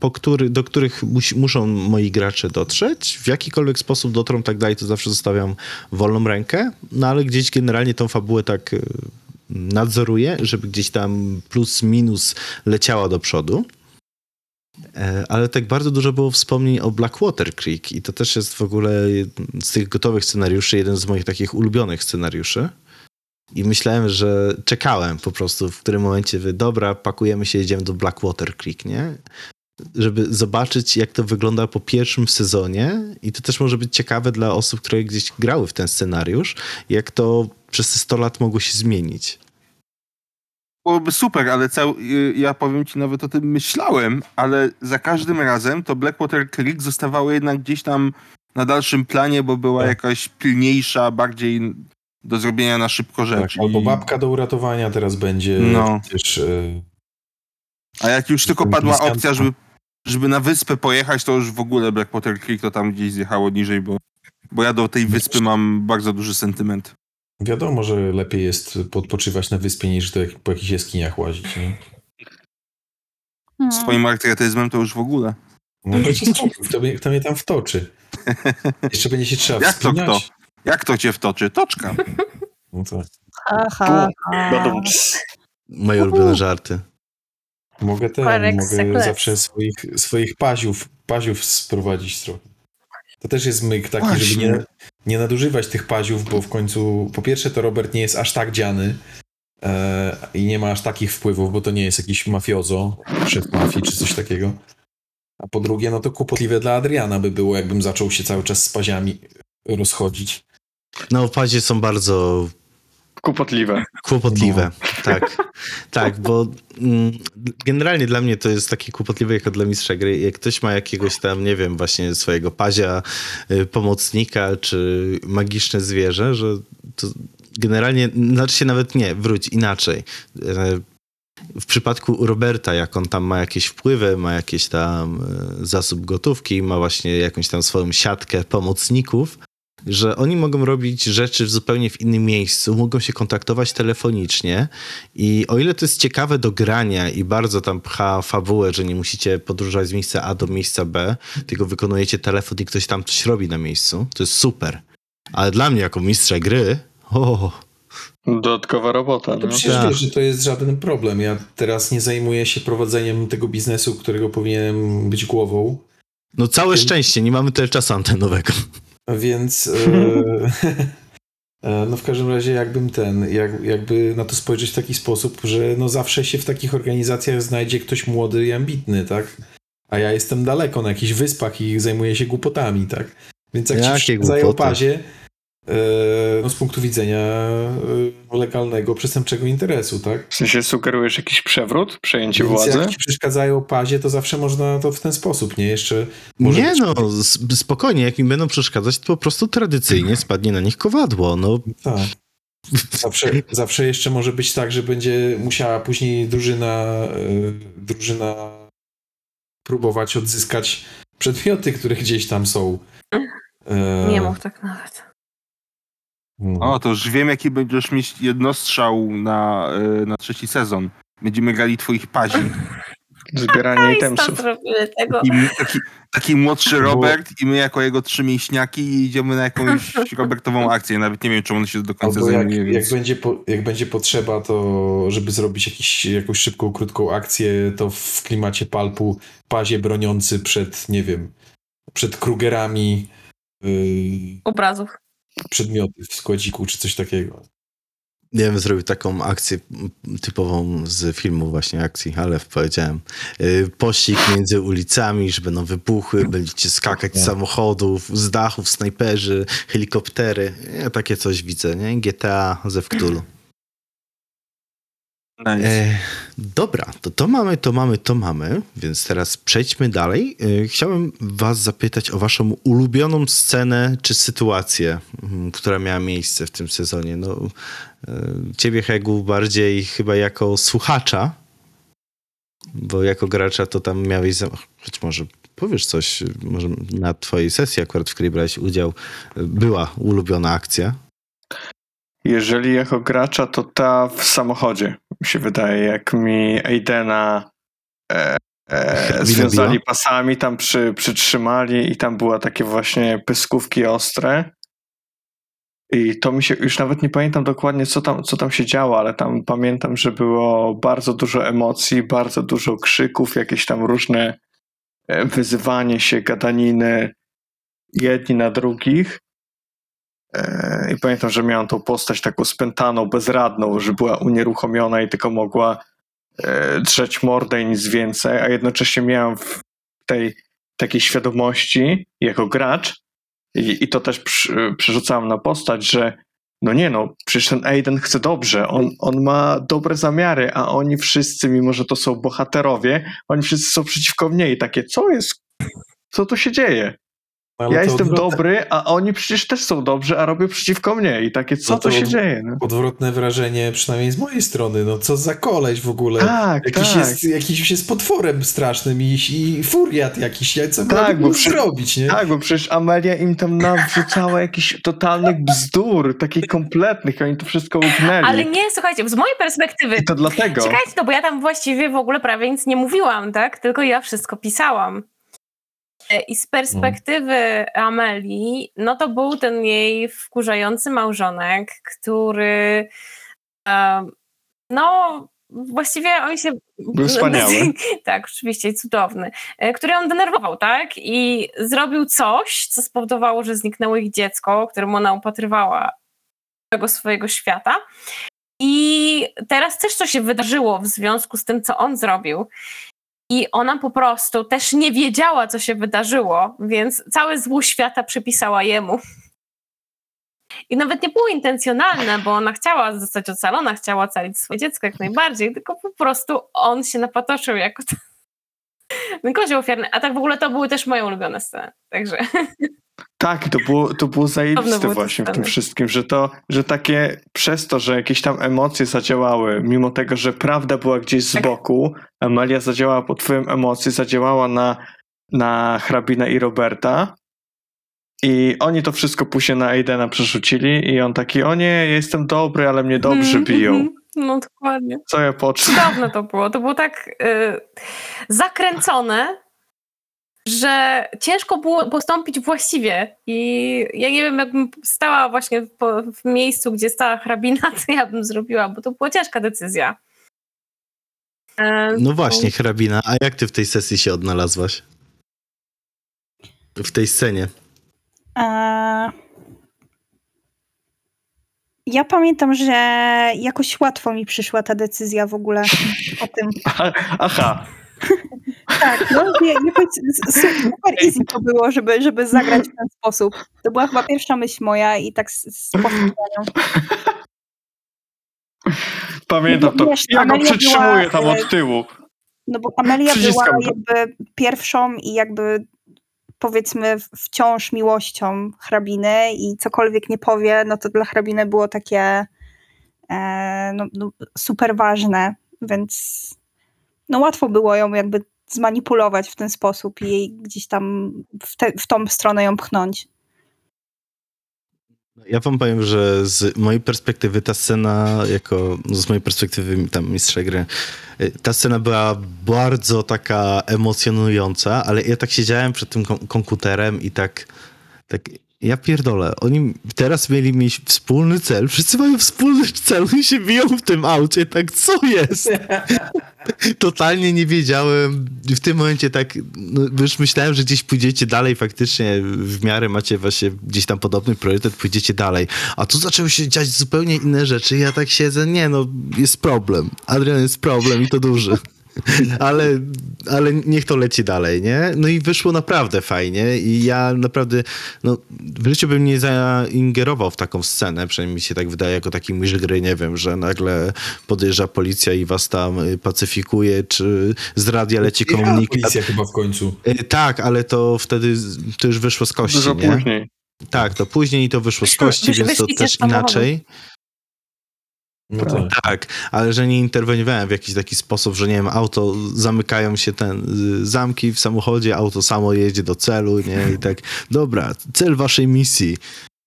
Po który, do których mus, muszą moi gracze dotrzeć. W jakikolwiek sposób dotrą tak dalej, to zawsze zostawiam wolną rękę, no ale gdzieś generalnie tą fabułę tak nadzoruję, żeby gdzieś tam plus minus leciała do przodu. Ale tak bardzo dużo było wspomnień o Blackwater Creek i to też jest w ogóle z tych gotowych scenariuszy jeden z moich takich ulubionych scenariuszy. I myślałem, że czekałem po prostu, w którym momencie wy, dobra, pakujemy się, jedziemy do Blackwater Creek, nie? Żeby zobaczyć, jak to wygląda po pierwszym sezonie i to też może być ciekawe dla osób, które gdzieś grały w ten scenariusz, jak to przez te sto lat mogło się zmienić. Byłoby super, ale cały, ja powiem ci, nawet o tym myślałem, ale za każdym razem to Blackwater Creek zostawało jednak gdzieś tam na dalszym planie, bo była tak. jakaś pilniejsza, bardziej... do zrobienia na szybko rzeczy. Tak, albo babka do uratowania teraz będzie. No. Przecież, yy, A jak już tylko padła bliskami. opcja, żeby, żeby na wyspę pojechać, to już w ogóle Blackwater Creek to tam gdzieś zjechało niżej, bo, bo ja do tej wyspy mam bardzo duży sentyment. Wiadomo, że lepiej jest podpoczywać na wyspie niż to jak po jakichś jaskiniach łazić, nie? Hmm. Z twoim artyzmem to już w ogóle. No, kto, mnie, kto mnie tam wtoczy? Jeszcze będzie się trzeba jak wspinać. To kto? Jak to cię wtoczy? Toczka. No tak. Aha. Aha. Moje ulubione żarty. Mogę ten, Korek mogę sekles. Zawsze swoich, swoich paziów, paziów sprowadzić trochę. To też jest myk taki, Właśnie. żeby nie, nie nadużywać tych paziów, bo w końcu po pierwsze to Robert nie jest aż tak dziany e, i nie ma aż takich wpływów, bo to nie jest jakiś mafiozo, szef mafii czy coś takiego. A po drugie, no to kłopotliwe dla Adriana by było, jakbym zaczął się cały czas z paziami rozchodzić. No, pazie są bardzo... Kłopotliwe. Kłopotliwe, no. tak. Tak, bo mm, generalnie dla mnie to jest takie kłopotliwe jako dla mistrza gry. Jak ktoś ma jakiegoś tam, nie wiem, właśnie swojego pazia, y, pomocnika czy magiczne zwierzę, że to generalnie, znaczy się nawet nie, wróć inaczej. W przypadku Roberta, jak on tam ma jakieś wpływy, ma jakiś tam y, zasób gotówki, ma właśnie jakąś tam swoją siatkę pomocników, że oni mogą robić rzeczy w zupełnie w innym miejscu, mogą się kontaktować telefonicznie i o ile to jest ciekawe do grania i bardzo tam pcha fabułę, że nie musicie podróżować z miejsca A do miejsca B, tylko wykonujecie telefon i ktoś tam coś robi na miejscu, to jest super. Ale dla mnie jako mistrza gry, o. Dodatkowa robota. No. To przecież tak. Wiesz, że to jest żaden problem. Ja teraz nie zajmuję się prowadzeniem tego biznesu, którego powinienem być głową. No całe Tym... szczęście, nie mamy tyle czasu antenowego. Więc e, no w każdym razie jakbym ten, jak, jakby na to spojrzeć w taki sposób, że no zawsze się w takich organizacjach znajdzie ktoś młody i ambitny, tak? A ja jestem daleko na jakichś wyspach i zajmuję się głupotami, tak? Więc jak Jakie się zajął pazie, e, no z punktu widzenia e, legalnego, przestępczego interesu, tak? W sensie sugerujesz jakiś przewrót, przejęcie władzy? Więc jak ci przeszkadzają pazie, to zawsze można to w ten sposób, nie? Jeszcze może nie być... no, spokojnie, jak mi będą przeszkadzać, to po prostu tradycyjnie spadnie na nich kowadło, no. Tak. Zawsze, zawsze jeszcze może być tak, że będzie musiała później drużyna, drużyna próbować odzyskać przedmioty, które gdzieś tam są. Nie mów tak nawet. Hmm. O, to już wiem, jaki będziesz mieć jednostrzał na, na trzeci sezon. Będziemy grali twoich pazi. Zbieranie itemsów. I my, taki, taki młodszy Robert Bo... i my jako jego trzy mięśniaki idziemy na jakąś Robertową akcję. Nawet nie wiem, czemu on się do końca zajmuje. Jak, więc... jak, będzie po, jak będzie potrzeba, to żeby zrobić jakiś, jakąś szybką, krótką akcję, to w klimacie palpu pazie broniący przed, nie wiem, przed Krugerami. Yy... Obrazów. Przedmioty w składziku, czy coś takiego. Ja bym zrobił taką akcję typową z filmu właśnie akcji, ale powiedziałem. Pościg między ulicami, że będą wybuchy, będziecie skakać z samochodów, z dachów, snajperzy, helikoptery. Ja takie coś widzę, nie? G T A ze Cthulhu. Nice. E, dobra, to to mamy, to mamy, to mamy, więc teraz przejdźmy dalej. E, chciałem was zapytać o waszą ulubioną scenę czy sytuację, m, która miała miejsce w tym sezonie. No, e, ciebie, Hegu, bardziej chyba jako słuchacza, bo jako gracza to tam miałeś, za... choć może powiesz coś, może na twojej sesji akurat, w której brałeś udział, była ulubiona akcja. Jeżeli jako gracza, to ta w samochodzie, mi się wydaje, jak mi Aidena e, e, związali pasami, tam przy, przytrzymali i tam była takie właśnie pyskówki ostre i to mi się, już nawet nie pamiętam dokładnie co tam, co tam się działo, ale tam pamiętam, że było bardzo dużo emocji, bardzo dużo krzyków, jakieś tam różne wyzywanie się, gadaniny jedni na drugich. I pamiętam, że miałam tą postać taką spętaną, bezradną, że była unieruchomiona i tylko mogła drzeć mordę i nic więcej, a jednocześnie miałam w tej takiej świadomości jako gracz i, i to też przy, przerzucałam na postać, że no nie no, przecież ten Aiden chce dobrze, on, on ma dobre zamiary, a oni wszyscy, mimo że to są bohaterowie, oni wszyscy są przeciwko mnie i takie, co jest, co to się dzieje? Ale ja jestem odwrotne... dobry, a oni przecież też są dobrzy, a robią przeciwko mnie i takie, co no to, to się od... dzieje? No? Odwrotne wrażenie, przynajmniej z mojej strony, no co za koleś w ogóle. Tak, jakiś, tak. Jest, jakiś jest potworem strasznym i, i furiat jakiś, ja co tak, bo przy... zrobić, nie? Tak, bo przecież Amelia im tam nawrzucała jakichś totalnych bzdur, takich kompletnych, oni to wszystko ugnęli. Ale nie, słuchajcie, z mojej perspektywy... I to dlatego. Czekajcie, no bo ja tam właściwie w ogóle prawie nic nie mówiłam, tak? Tylko ja wszystko pisałam. I z perspektywy Amelii, no to był ten jej wkurzający małżonek, który um, no właściwie on się... Był wspaniały. Tak, oczywiście, cudowny. Który on denerwował, tak? I zrobił coś, co spowodowało, że zniknęło ich dziecko, któremu ona upatrywała tego swojego świata. I teraz też coś się wydarzyło w związku z tym, co on zrobił. I ona po prostu też nie wiedziała, co się wydarzyło, więc całe zło świata przypisała jemu. I nawet nie było intencjonalne, bo ona chciała zostać ocalona, chciała ocalić swoje dziecko jak najbardziej, tylko po prostu on się napatoszył jako ten kozioł ofiarny. A tak w ogóle to były też moje ulubione sceny, także... Tak, to było, to było zajebiste było właśnie w tym wszystkim, że to, że takie przez to, że jakieś tam emocje zadziałały, mimo tego, że prawda była gdzieś z boku, Amelia zadziałała pod wpływem emocji, zadziałała na, na hrabinę i Roberta i oni to wszystko później na Aidena przerzucili i on taki, o nie, ja jestem dobry, ale mnie dobrze mm, biją. Mm, no dokładnie. Co ja poczułem? Dawno to było, to było tak yy, zakręcone, że ciężko było postąpić właściwie i ja nie wiem, jakbym stała właśnie po, w miejscu, gdzie stała hrabina, co ja bym zrobiła, bo to była ciężka decyzja. E, no to... właśnie, hrabina, a jak ty w tej sesji się odnalazłaś? W tej scenie? E... Ja pamiętam, że jakoś łatwo mi przyszła ta decyzja w ogóle o tym. Aha. Tak, no jakoś super easy to było, żeby, żeby zagrać w ten sposób. To była chyba pierwsza myśl moja i tak z pochwytaniem. Pamiętam to, wiesz, ja go przytrzymuję była, tam od tyłu. No bo Amelia Przyciskam była jakby pierwszą i jakby powiedzmy wciąż miłością hrabiny i cokolwiek nie powie, no to dla hrabiny było takie e, no, no, super ważne, więc... No łatwo było ją jakby zmanipulować w ten sposób i jej gdzieś tam w, te, w tą stronę ją pchnąć. Ja wam powiem, że z mojej perspektywy ta scena, jako z mojej perspektywy tam mistrza gry, ta scena była bardzo taka emocjonująca, ale ja tak siedziałem przed tym kom- komputerem i tak, tak ja pierdolę, oni teraz mieli mieć wspólny cel, wszyscy mają wspólny cel i się biją w tym aucie, tak co jest? Totalnie nie wiedziałem. W tym momencie tak, no, już myślałem, że gdzieś pójdziecie dalej, faktycznie w miarę macie właśnie gdzieś tam podobny priorytet, pójdziecie dalej. A tu zaczęły się dziać zupełnie inne rzeczy. Ja tak siedzę, nie no, jest problem. Adrian, jest problem i to duży. Ale, ale niech to leci dalej, nie? No i wyszło naprawdę fajnie i ja naprawdę, no w życiu bym nie zaingerował w taką scenę, przynajmniej mi się tak wydaje, jako taki mistrz gry, nie wiem, że nagle podjeżdża policja i was tam pacyfikuje, czy z radia leci komunikat. Policja chyba w końcu. Tak, ale to wtedy to już wyszło z kości, dużo nie? Później. Tak, to później to wyszło z kości, Myś, więc to też inaczej. No tak. tak, ale że nie interweniowałem w jakiś taki sposób, że nie wiem, auto, zamykają się ten zamki w samochodzie, auto samo jedzie do celu, nie? I tak, dobra, cel waszej misji.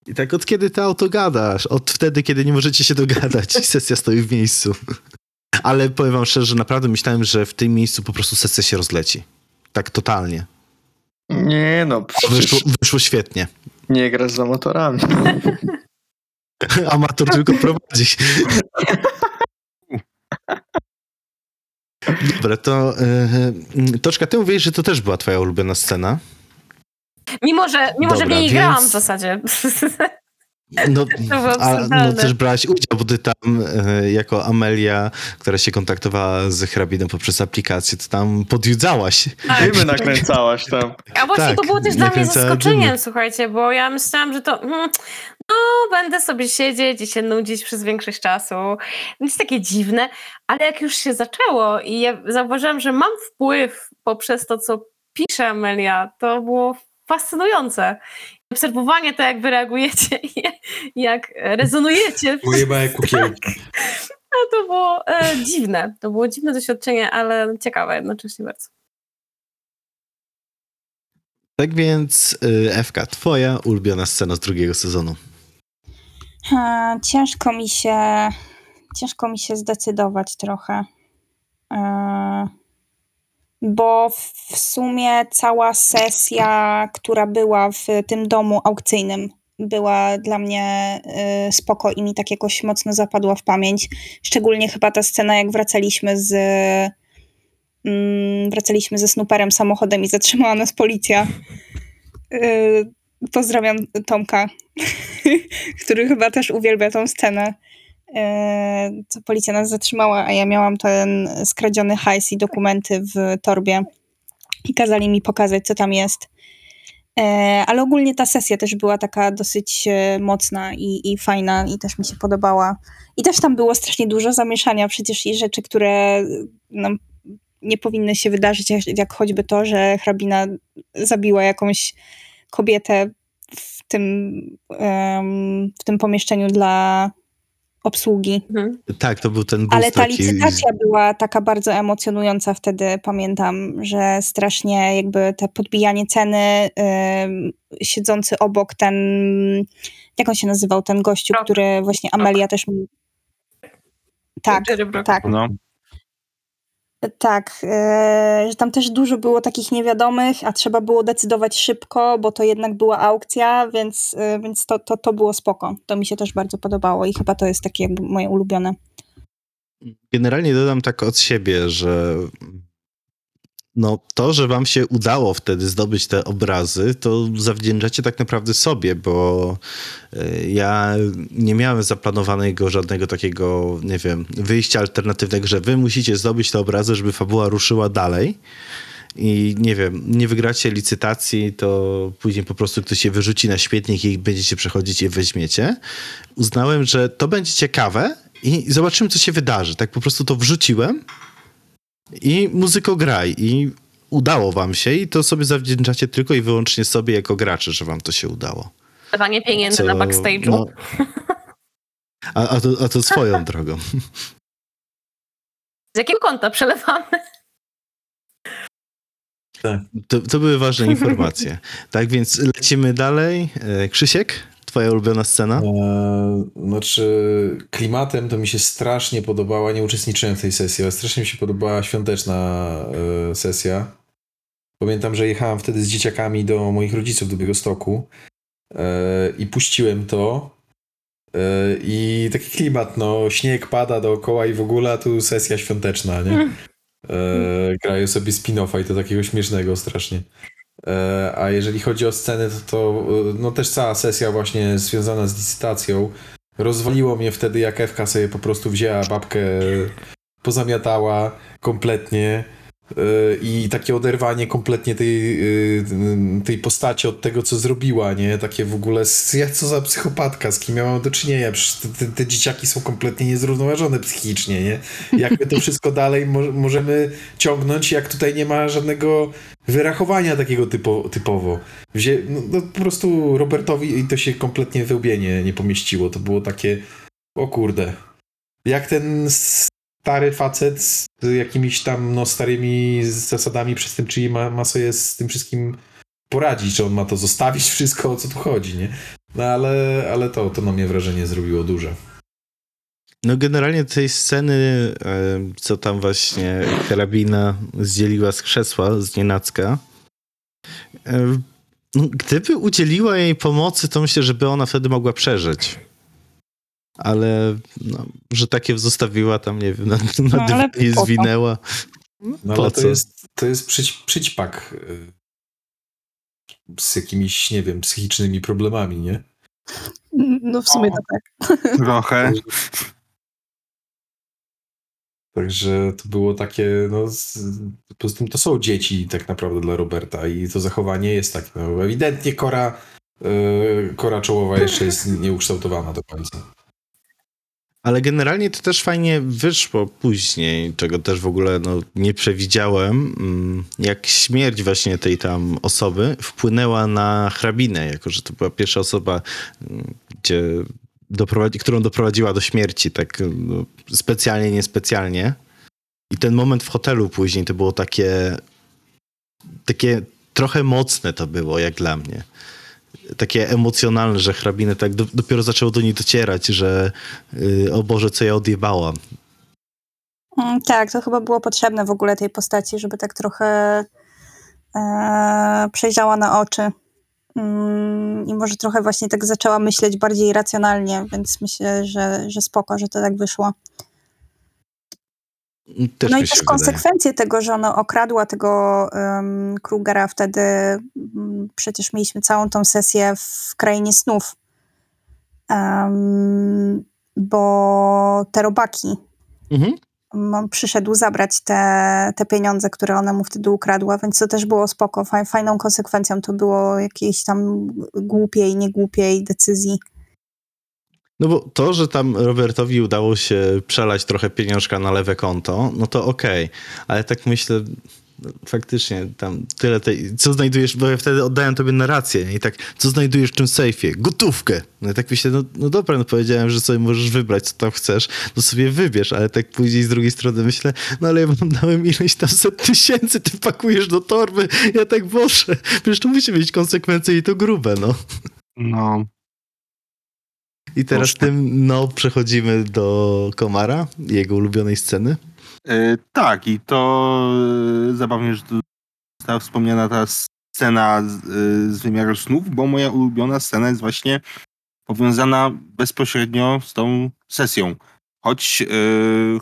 I tak, od kiedy ty auto gadasz? Od wtedy, kiedy nie możecie się dogadać i sesja stoi w miejscu. Ale powiem wam szczerze, że naprawdę myślałem, że w tym miejscu po prostu sesja się rozleci. Tak totalnie. Nie no, przecież... Wyszło, wyszło świetnie. Nie grasz z amatorami. Amator tylko prowadzi. Dobra, to yy, Toczka, ty mówisz, że to też była twoja ulubiona scena. Mimo, że, mimo, Dobra, że nie więc... grałam w zasadzie. No, a, no też brałaś udział, bo ty tam yy, jako Amelia, która się kontaktowała z hrabiną poprzez aplikację, to tam podjudzałaś. Dymy nakręcałaś tam. A właśnie tak, to było też dla mnie zaskoczeniem, dymy. Słuchajcie, bo ja myślałam, że to mm, no będę sobie siedzieć i się nudzić przez większość czasu. Nic takie dziwne, ale jak już się zaczęło i ja zauważyłam, że mam wpływ poprzez to, co pisze Amelia, to było fascynujące. Obserwowanie to, jak wy reagujecie, jak rezonujecie. Pojebałe kukiełki. Tak. No to było e, dziwne. To było dziwne doświadczenie, ale ciekawe jednocześnie bardzo. Tak więc, Ewka, twoja ulubiona scena z drugiego sezonu. Ha, ciężko mi się ciężko mi się zdecydować trochę. E, bo w sumie cała sesja, która była w tym domu aukcyjnym, była dla mnie y, spoko i mi tak jakoś mocno zapadła w pamięć. Szczególnie chyba ta scena, jak wracaliśmy z y, wracaliśmy ze Snooperem samochodem i zatrzymała nas policja. Y, pozdrawiam Tomka, który chyba też uwielbia tą scenę. Y, co policja nas zatrzymała, a ja miałam ten skradziony hajs i dokumenty w torbie i kazali mi pokazać, co tam jest. Ale ogólnie ta sesja też była taka dosyć mocna i, i fajna i też mi się podobała. I też tam było strasznie dużo zamieszania przecież i rzeczy, które nam nie powinny się wydarzyć, jak choćby to, że hrabina zabiła jakąś kobietę w tym, um, w tym pomieszczeniu dla obsługi. Mhm. Tak, to był ten bus. Ale ta taki... licytacja była taka bardzo emocjonująca wtedy, pamiętam, że strasznie jakby te podbijanie ceny, yy, siedzący obok ten, jak on się nazywał, ten gościu, Brock. Który właśnie Amelia Brock. Też... Mi... Tak, tak. No. Tak, yy, że tam też dużo było takich niewiadomych, a trzeba było decydować szybko, bo to jednak była aukcja, więc, yy, więc to, to, to było spoko. To mi się też bardzo podobało i chyba to jest takie jakby moje ulubione. Generalnie dodam tak od siebie, że no to, że wam się udało wtedy zdobyć te obrazy, to zawdzięczacie tak naprawdę sobie, bo ja nie miałem zaplanowanego żadnego takiego, nie wiem, wyjścia alternatywnego, że wy musicie zdobyć te obrazy, żeby fabuła ruszyła dalej. I nie wiem, nie wygracie licytacji, to później po prostu ktoś je wyrzuci na śmietnik i będziecie przechodzić i weźmiecie. Uznałem, że to będzie ciekawe i zobaczymy, co się wydarzy. Tak po prostu to wrzuciłem. I muzyko graj i udało wam się i to sobie zawdzięczacie tylko i wyłącznie sobie jako gracze, że wam to się udało. Dawanie pieniędzy Co, na backstage'u. No, a, a, to, a to swoją drogą. Z jakiego konta przelewamy? Tak. To, to były ważne informacje. Tak więc lecimy dalej. Krzysiek? Twoja ulubiona scena? Eee, znaczy klimatem to mi się strasznie podobała, nie uczestniczyłem w tej sesji, ale strasznie mi się podobała świąteczna e, sesja. Pamiętam, że jechałem wtedy z dzieciakami do moich rodziców do Białegostoku e, i puściłem to e, i taki klimat, no śnieg pada dookoła i w ogóle, a tu sesja świąteczna, nie? E, grają sobie spin-offa i to takiego śmiesznego strasznie. A jeżeli chodzi o sceny, to, to no też cała sesja właśnie związana z licytacją rozwaliło mnie wtedy, jak Ewka sobie po prostu wzięła babkę, pozamiatała kompletnie i takie oderwanie kompletnie tej, tej postaci od tego, co zrobiła, nie? Takie w ogóle, ja co za psychopatka, z kim ja mam do czynienia, przecież te, te, te dzieciaki są kompletnie niezrównoważone psychicznie, nie? Jak my to wszystko dalej mo- możemy ciągnąć, jak tutaj nie ma żadnego wyrachowania takiego typo, typowo. Wzię- no, no, po prostu Robertowi to się kompletnie w łbie nie, nie pomieściło, to było takie, o kurde, jak ten... stary facet z jakimiś tam no, starymi zasadami przestępczymi ma, ma sobie z tym wszystkim poradzić, czy on ma to zostawić wszystko, o co tu chodzi, nie? No ale, ale to, to na mnie wrażenie zrobiło duże. No generalnie tej sceny, co tam właśnie hrabina zdzieliła z krzesła, z nienacka, gdyby udzieliła jej pomocy, to myślę, że by ona wtedy mogła przeżyć. Ale no, że takie zostawiła tam, nie wiem, na, na no, dywanie zwinęła. No, po ale co? To jest, to jest przyć, przyćpak z jakimiś, nie wiem, psychicznymi problemami, nie? No w sumie o, to tak. Trochę. Także to było takie, no poza tym to są dzieci tak naprawdę dla Roberta i to zachowanie jest takie, no ewidentnie kora, yy, kora czołowa jeszcze jest nieukształtowana do końca. Ale generalnie to też fajnie wyszło później, czego też w ogóle no, nie przewidziałem, jak śmierć właśnie tej tam osoby wpłynęła na hrabinę, jako że to była pierwsza osoba, gdzie doprowadzi, którą doprowadziła do śmierci, tak no, specjalnie, niespecjalnie. I ten moment w hotelu później to było takie, takie trochę mocne to było, jak dla mnie. Takie emocjonalne, że hrabiny tak do, dopiero zaczęło do niej docierać, że yy, o Boże, co ja odjebałam. Mm, tak, to chyba było potrzebne w ogóle tej postaci, żeby tak trochę e, przejrzała na oczy. Yy, I może trochę właśnie tak zaczęła myśleć bardziej racjonalnie, więc myślę, że, że spoko, że to tak wyszło. Też no i też konsekwencje wydaje. Tego, że ona okradła tego um, Krugera wtedy, um, przecież mieliśmy całą tą sesję w Krainie Snów, um, bo te robaki, mhm. on przyszedł zabrać te, te pieniądze, które ona mu wtedy ukradła, więc to też było spoko, fajną konsekwencją to było jakiejś tam głupiej, niegłupiej decyzji. No bo to, że tam Robertowi udało się przelać trochę pieniążka na lewe konto, no to okej, okay. Ale tak myślę, no, faktycznie tam tyle tej, co znajdujesz, bo ja wtedy oddałem tobie narrację i tak, co znajdujesz w tym sejfie? Gotówkę! No i tak myślę, no, no dobra, no powiedziałem, że sobie możesz wybrać, co tam chcesz, no sobie wybierz, ale tak później z drugiej strony myślę, no ale ja wam dałem ileś tam set tysięcy, ty pakujesz do torby, ja tak, Boże, przecież to musi mieć konsekwencje i to grube, no. No. I teraz tym, no, przechodzimy do Komara, jego ulubionej sceny. Yy, tak, i to yy, zabawnie, że tu została wspomniana ta scena z, yy, z wymiaru snów, bo moja ulubiona scena jest właśnie powiązana bezpośrednio z tą sesją. Choć yy,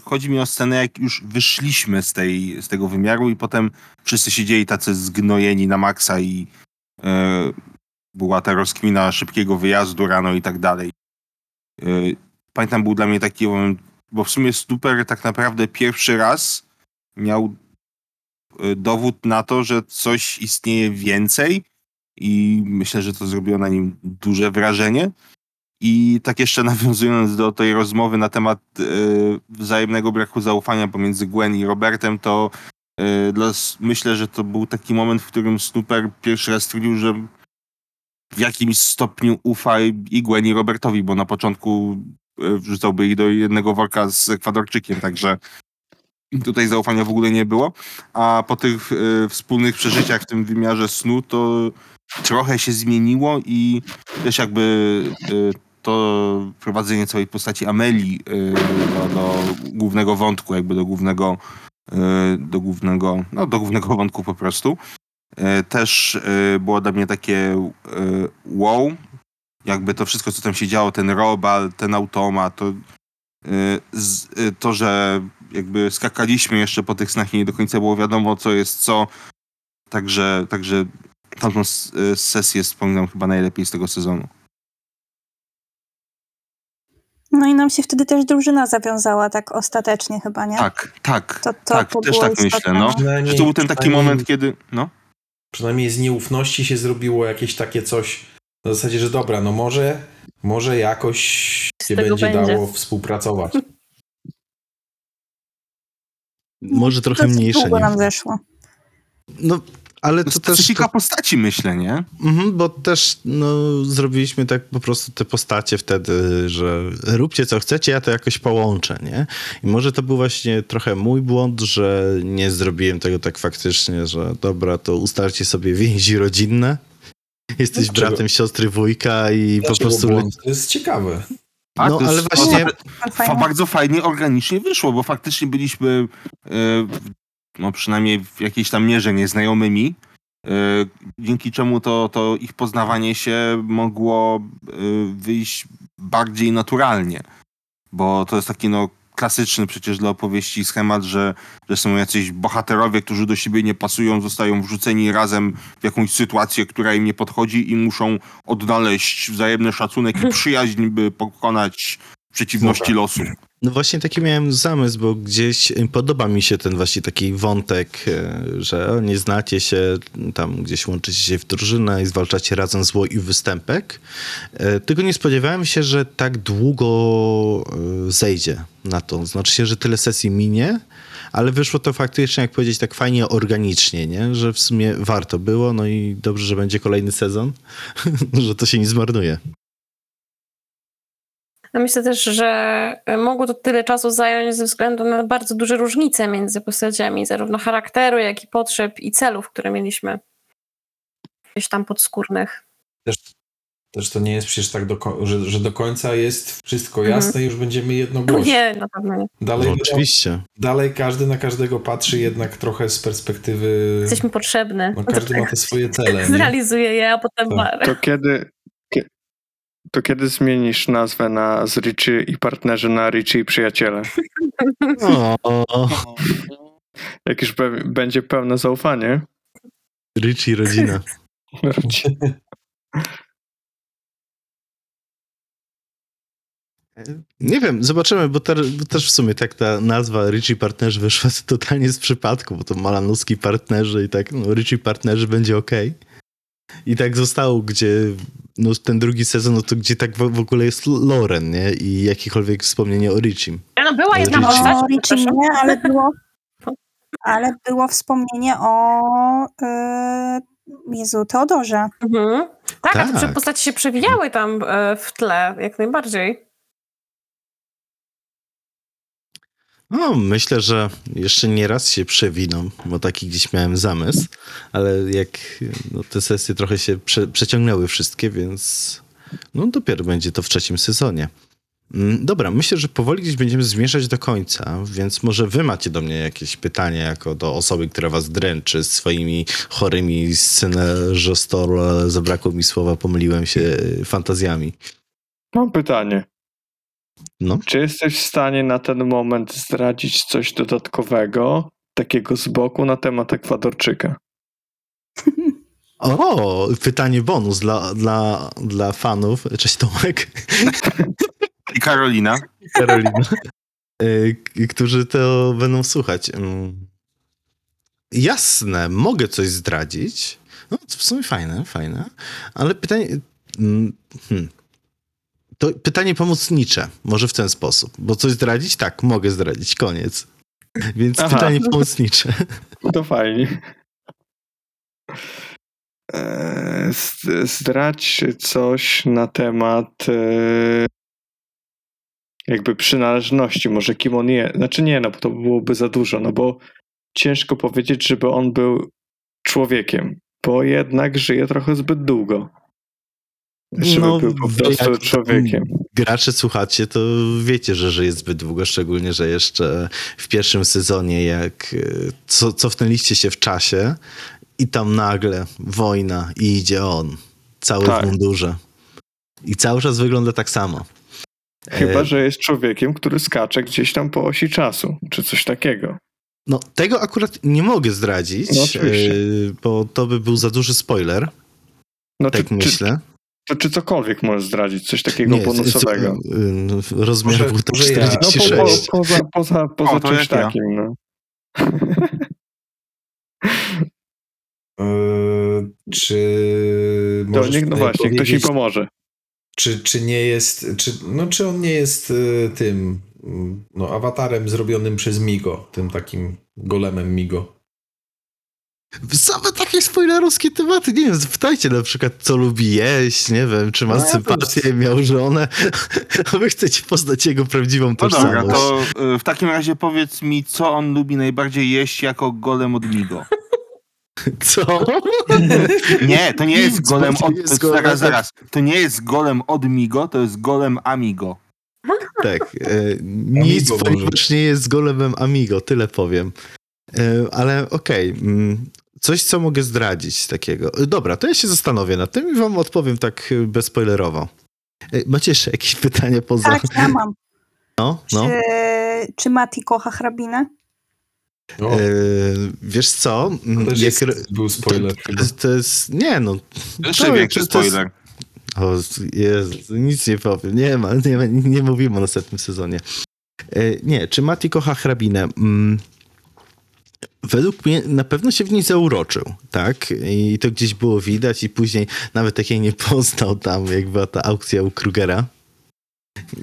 chodzi mi o scenę, jak już wyszliśmy z, tej, z tego wymiaru i potem wszyscy siedzieli tacy zgnojeni na maksa i yy, była ta rozkmina szybkiego wyjazdu rano i tak dalej. Pamiętam, był dla mnie taki moment, bo w sumie Stuper tak naprawdę pierwszy raz miał dowód na to, że coś istnieje więcej i myślę, że to zrobiło na nim duże wrażenie. I tak jeszcze nawiązując do tej rozmowy na temat yy, wzajemnego braku zaufania pomiędzy Gwen i Robertem, to yy, dla, myślę, że to był taki moment, w którym Stuper pierwszy raz stwierdził, że w jakimś stopniu ufa i Gwen i Robertowi, bo na początku wrzucałby ich do jednego worka z Ekwadorczykiem, także tutaj zaufania w ogóle nie było. A po tych y, wspólnych przeżyciach w tym wymiarze snu to trochę się zmieniło i też jakby y, to prowadzenie całej postaci Amelii y, do, do głównego wątku, jakby do głównego, y, do głównego, no do głównego wątku po prostu. Też było dla mnie takie wow, jakby to wszystko, co tam się działo, ten robal, ten automat, to, to, że jakby skakaliśmy jeszcze po tych snach i nie do końca było wiadomo, co jest co, także, także tamtą sesję wspominam chyba najlepiej z tego sezonu. No i nam się wtedy też drużyna zawiązała tak ostatecznie chyba, nie? Tak, tak, to, to, tak, to też tak istotne. Myślę, no. Że to był ten taki moment, kiedy... No. Przynajmniej z nieufności się zrobiło jakieś takie coś na zasadzie, że dobra, no może, może jakoś się będzie, będzie dało współpracować. Może trochę to mniejsze. Długo nam zeszło. No, ale to, to też... To... postaci, myślę, nie? Mhm, bo też no, zrobiliśmy tak po prostu te postacie wtedy, że róbcie co chcecie, ja to jakoś połączę, nie? I może to był właśnie trochę mój błąd, że nie zrobiłem tego tak faktycznie, że dobra, to ustalcie sobie więzi rodzinne. Jesteś Dlaczego? bratem siostry wujka i Dlaczego po prostu... Błąd? To jest ciekawe. Tak, no, ale właśnie... Fajnie. Bardzo fajnie, organicznie wyszło, bo faktycznie byliśmy... Yy... no przynajmniej w jakiejś tam mierze nieznajomymi, yy, dzięki czemu to, to ich poznawanie się mogło yy, wyjść bardziej naturalnie. Bo to jest taki no klasyczny przecież dla opowieści schemat, że, że są jacyś bohaterowie, którzy do siebie nie pasują, zostają wrzuceni razem w jakąś sytuację, która im nie podchodzi i muszą odnaleźć wzajemny szacunek i przyjaźń, by pokonać przeciwności Dobra. losu. No właśnie taki miałem zamysł, bo gdzieś podoba mi się ten właśnie taki wątek, że nie znacie się, tam gdzieś łączycie się w drużynę i zwalczacie razem zło i występek. Tylko nie spodziewałem się, że tak długo zejdzie na to. Znaczy się, że tyle sesji minie, ale wyszło to faktycznie, jak powiedzieć, tak fajnie organicznie, nie? Że w sumie warto było, no i dobrze, że będzie kolejny sezon, że to się nie zmarnuje. No myślę też, że mogło to tyle czasu zająć ze względu na bardzo duże różnice między postaciami, zarówno charakteru, jak i potrzeb i celów, które mieliśmy gdzieś tam podskórnych. Też, też to nie jest przecież tak, do, że, że do końca jest wszystko jasne mhm. i już będziemy jednogłośni. Nie, na pewno nie. Dalej, no, oczywiście. Dalej każdy na każdego patrzy jednak trochę z perspektywy... Jesteśmy potrzebne. No, każdy no ma te swoje cele. Zrealizuję je, a potem to, parę. To kiedy... To kiedy zmienisz nazwę na z Richie i partnerzy na Richie i przyjaciele? Oh. Jak już be- będzie pełne zaufanie. Richie rodzina. rodzina. Nie wiem, zobaczymy, bo, te, bo też w sumie tak ta nazwa Richie Partnerzy wyszła totalnie z przypadku, bo to Malanuski Partnerzy i tak, no Richie Partnerzy będzie okej. Okay. I tak zostało, gdzie... No ten drugi sezon, no to gdzie tak w ogóle jest Lauren, nie? I jakiekolwiek wspomnienie o Richim. No była jedna postać o Richim, nie, ale było, ale było wspomnienie o yy, Jezu, Teodorze. Mhm. Tak, tak, a te postaci się przewijały tam yy, w tle, jak najbardziej. No, myślę, że jeszcze nie raz się przewiną, bo taki gdzieś miałem zamysł, ale jak no, te sesje trochę się prze, przeciągnęły wszystkie, więc no dopiero będzie to w trzecim sezonie. Dobra, myślę, że powoli gdzieś będziemy zmierzać do końca, więc może wy macie do mnie jakieś pytanie jako do osoby, która was dręczy swoimi chorymi scenarzystami, zabrakło mi słowa, pomyliłem się, fantazjami. Mam pytanie. No. Czy jesteś w stanie na ten moment zdradzić coś dodatkowego, takiego z boku, na temat Ekwadorczyka? O, pytanie bonus dla, dla, dla fanów. Cześć Tomek. I Karolina. Karolina. Którzy to będą słuchać. Jasne, mogę coś zdradzić. No, w sumie fajne, fajne. Ale pytanie... Hmm. To pytanie pomocnicze, może w ten sposób. Bo coś zdradzić? Tak, mogę zdradzić, koniec. Więc Aha. pytanie pomocnicze. To fajnie. Zdradź coś na temat jakby przynależności, może kim on jest. Znaczy nie, no bo to byłoby za dużo, no bo ciężko powiedzieć, żeby on był człowiekiem, bo jednak żyje trochę zbyt długo. Żeby no, był po prostu człowiekiem. Gracze, słuchacie, to wiecie, że żyje zbyt długo, szczególnie, że jeszcze w pierwszym sezonie, jak co, cofnęliście się w czasie i tam nagle wojna i idzie on, cały tak. w mundurze. I cały czas wygląda tak samo. Chyba, e... że jest człowiekiem, który skacze gdzieś tam po osi czasu, czy coś takiego. No, tego akurat nie mogę zdradzić, no, oczywiście. Bo to by był za duży spoiler. No, tak czy, myślę. Czy... To czy cokolwiek możesz zdradzić? Coś takiego nie, bonusowego? Co, rozmiar może, buta może czterdzieści sześć. Ja. No, po, po, poza poza, poza o, czymś takim. Ja. No. Yy, czy to, niech, no właśnie, ktoś mi pomoże. Czy, czy nie jest, czy, no czy on nie jest tym no, awatarem zrobionym przez Mi-Go, tym takim golemem Mi-Go? Same takie spoilerowskie tematy, nie wiem, zapytajcie na przykład, co lubi jeść, nie wiem, czy ma no ja sympatię, też... miał żonę, a wy chcecie poznać jego prawdziwą no tożsamość. Dobra, to w takim razie powiedz mi, co on lubi najbardziej jeść jako golem od Mi-Go. Co? Nie, to nie jest golem od... Jest golem... Zaraz, zaraz. To nie jest golem od Mi-Go, to jest golem Amigo. Tak, e, nic, Amigo, ponieważ nie jest golemem Amigo, tyle powiem. Ale okej, okay. Coś, co mogę zdradzić takiego. Dobra, to ja się zastanowię nad tym i wam odpowiem tak bezspoilerowo. Macie jeszcze jakieś pytanie poza... Tak, ja mam. No, czy, no. czy Mati kocha hrabinę? No. E, wiesz co? To też jest, jak, był spoiler. To, to, to jest... Nie, no... Jeszcze to, większy to, spoiler. To jest, o Jezu, nic nie powiem. Nie ma, nie, ma, nie mówimy o następnym sezonie. E, nie, czy Mati kocha hrabinę? Mm. Według mnie na pewno się w niej zauroczył, tak? I to gdzieś było widać i później nawet takiej nie poznał tam, jak była ta aukcja u Krugera.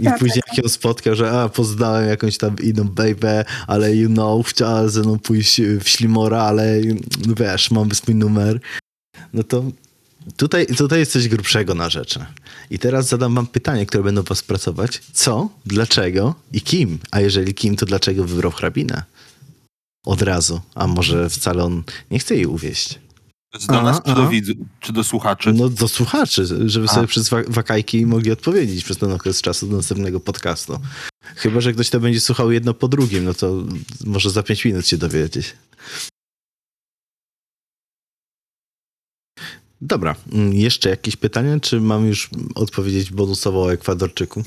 I tak, później tak. Jak ją spotkał, że a, poznałem jakąś tam inną baby, ale you know, chciała ze mną pójść w Ślimora, ale no wiesz, mamy swój numer. No to tutaj, tutaj jest coś grubszego na rzeczy. I teraz zadam wam pytanie, które będą was pracować. Co, dlaczego i kim? A jeżeli kim, to dlaczego wybrał hrabinę? Od razu. A może wcale on nie chce jej uwieść? Do a, nas, czy do widzów, czy do słuchaczy? No do słuchaczy, żeby a. sobie przez wakajki mogli odpowiedzieć przez ten okres czasu do następnego podcastu. Chyba że ktoś to będzie słuchał jedno po drugim, no to może za pięć minut się dowiedzieć. Dobra, jeszcze jakieś pytania, czy mam już odpowiedzieć bonusowo o Ekwadorczyku?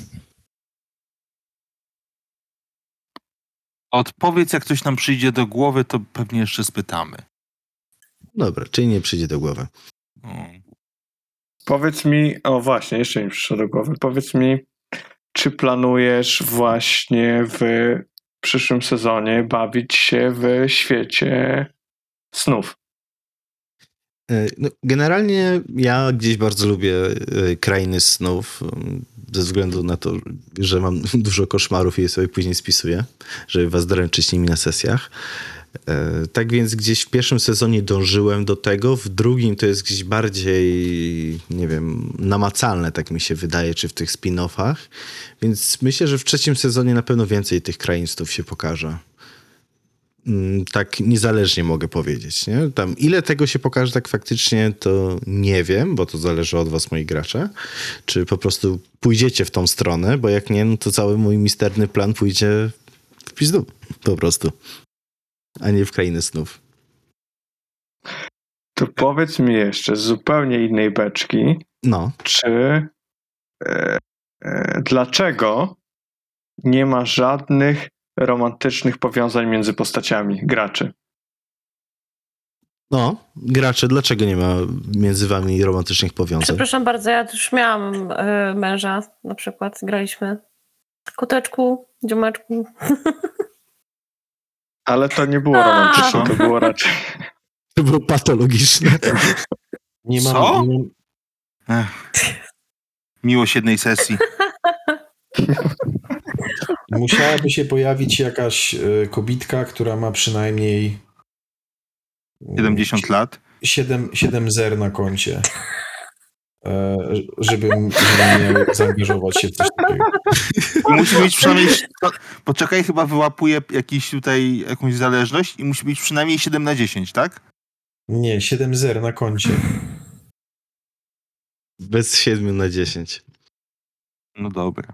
Odpowiedz, jak coś nam przyjdzie do głowy, to pewnie jeszcze spytamy. Dobra, czyli nie przyjdzie do głowy. Hmm. Powiedz mi, o właśnie, jeszcze nie przyszło do głowy, powiedz mi, czy planujesz właśnie w przyszłym sezonie bawić się w świecie snów? No, generalnie ja gdzieś bardzo lubię Krainy Snów, ze względu na to, że mam dużo koszmarów i je sobie później spisuję, żeby was dręczyć nimi na sesjach. Tak więc gdzieś w pierwszym sezonie dążyłem do tego, w drugim to jest gdzieś bardziej, nie wiem, namacalne, tak mi się wydaje, czy w tych spin-offach, więc myślę, że w trzecim sezonie na pewno więcej tych krainstów się pokaże. Tak niezależnie mogę powiedzieć, nie? Tam ile tego się pokaże tak faktycznie, to nie wiem, bo to zależy od was, moi gracze, czy po prostu pójdziecie w tą stronę, bo jak nie, no to cały mój misterny plan pójdzie w pizdu po prostu. A nie w Krainę Snów. To powiedz mi jeszcze z zupełnie innej beczki, no. czy e, e, dlaczego nie ma żadnych romantycznych powiązań między postaciami graczy? No, gracze, dlaczego nie ma między wami romantycznych powiązań? Przepraszam bardzo, ja już miałam y, męża, na przykład graliśmy koteczku, dziomeczku. Ale to nie było romantyczne, to było raczej... To było patologiczne. Nie ma... Co? Miłość jednej sesji. Musiałaby się pojawić jakaś kobitka, która ma przynajmniej... siedemdziesiąt lat? siedem zer na koncie. Żebym żeby nie zaangażować się w coś takiego. Musi być przynajmniej... Poczekaj, chyba wyłapuje jakiś tutaj jakąś zależność i musi być przynajmniej siedem na dziesięć, tak? Nie, siedem zero na koncie. Bez siedem na dziesięć. No dobra.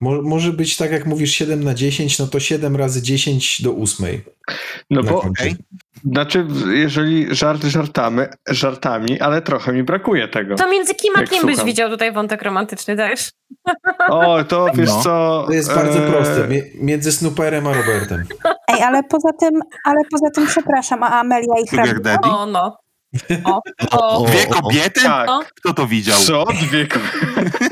Mo- może być tak, jak mówisz siedem na dziesięć, no to siedem razy dziesięć do ósmej. No bo, okay. Znaczy, jeżeli żarty żartamy, żartami, ale trochę mi brakuje tego. To między kim a kim byś widział tutaj wątek romantyczny też? O, to wiesz no. co... To jest bardzo e... proste. Między Snooperem a Robertem. Ej, ale poza tym, ale poza tym przepraszam, a Amelia i Krainy? O, no. O, o. Dwie kobiety? Tak. O. Kto to widział? Co? Dwie kobiety?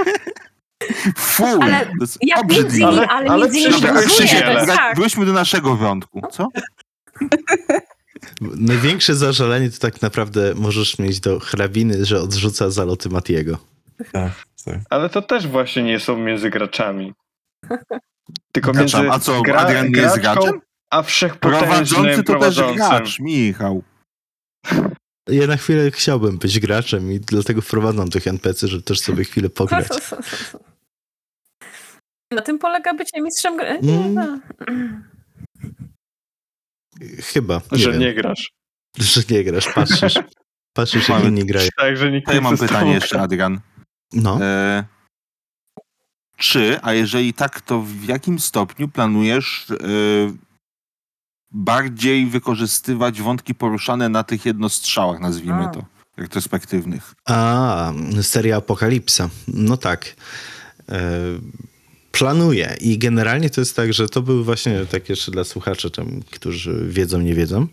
Fuuu, ale ja między nimi, ale, ale, ale między nimi rozumiem, tak. Wróćmy do naszego wątku, co? Największe zażalenie to tak naprawdę możesz mieć do hrabiny, że odrzuca zaloty Matiego. Tak, tak. Ale to też właśnie nie są między graczami. Tylko Graczam. między a co, gra, Adrian nie jest graczem? A wszechpotężnym prowadzący to też gracz, Michał. Ja na chwilę chciałbym być graczem i dlatego wprowadzam tych en pe ce, żeby też sobie chwilę pograć. Na tym polega bycie mistrzem gry? Nie, mm. Chyba. Nie że wiem. nie grasz. Że nie grasz, patrzysz. Patrzysz, jak inni grają. Tak, że nikt nie ja mam pytanie jeszcze, Adrian. No. E, czy, a jeżeli tak, to w jakim stopniu planujesz... E, bardziej wykorzystywać wątki poruszane na tych jednostrzałach, nazwijmy to, retrospektywnych. A, seria Apokalipsa. No tak. E, planuję i generalnie to jest tak, że to były właśnie, tak jeszcze dla słuchaczy, tam, którzy wiedzą, nie wiedzą,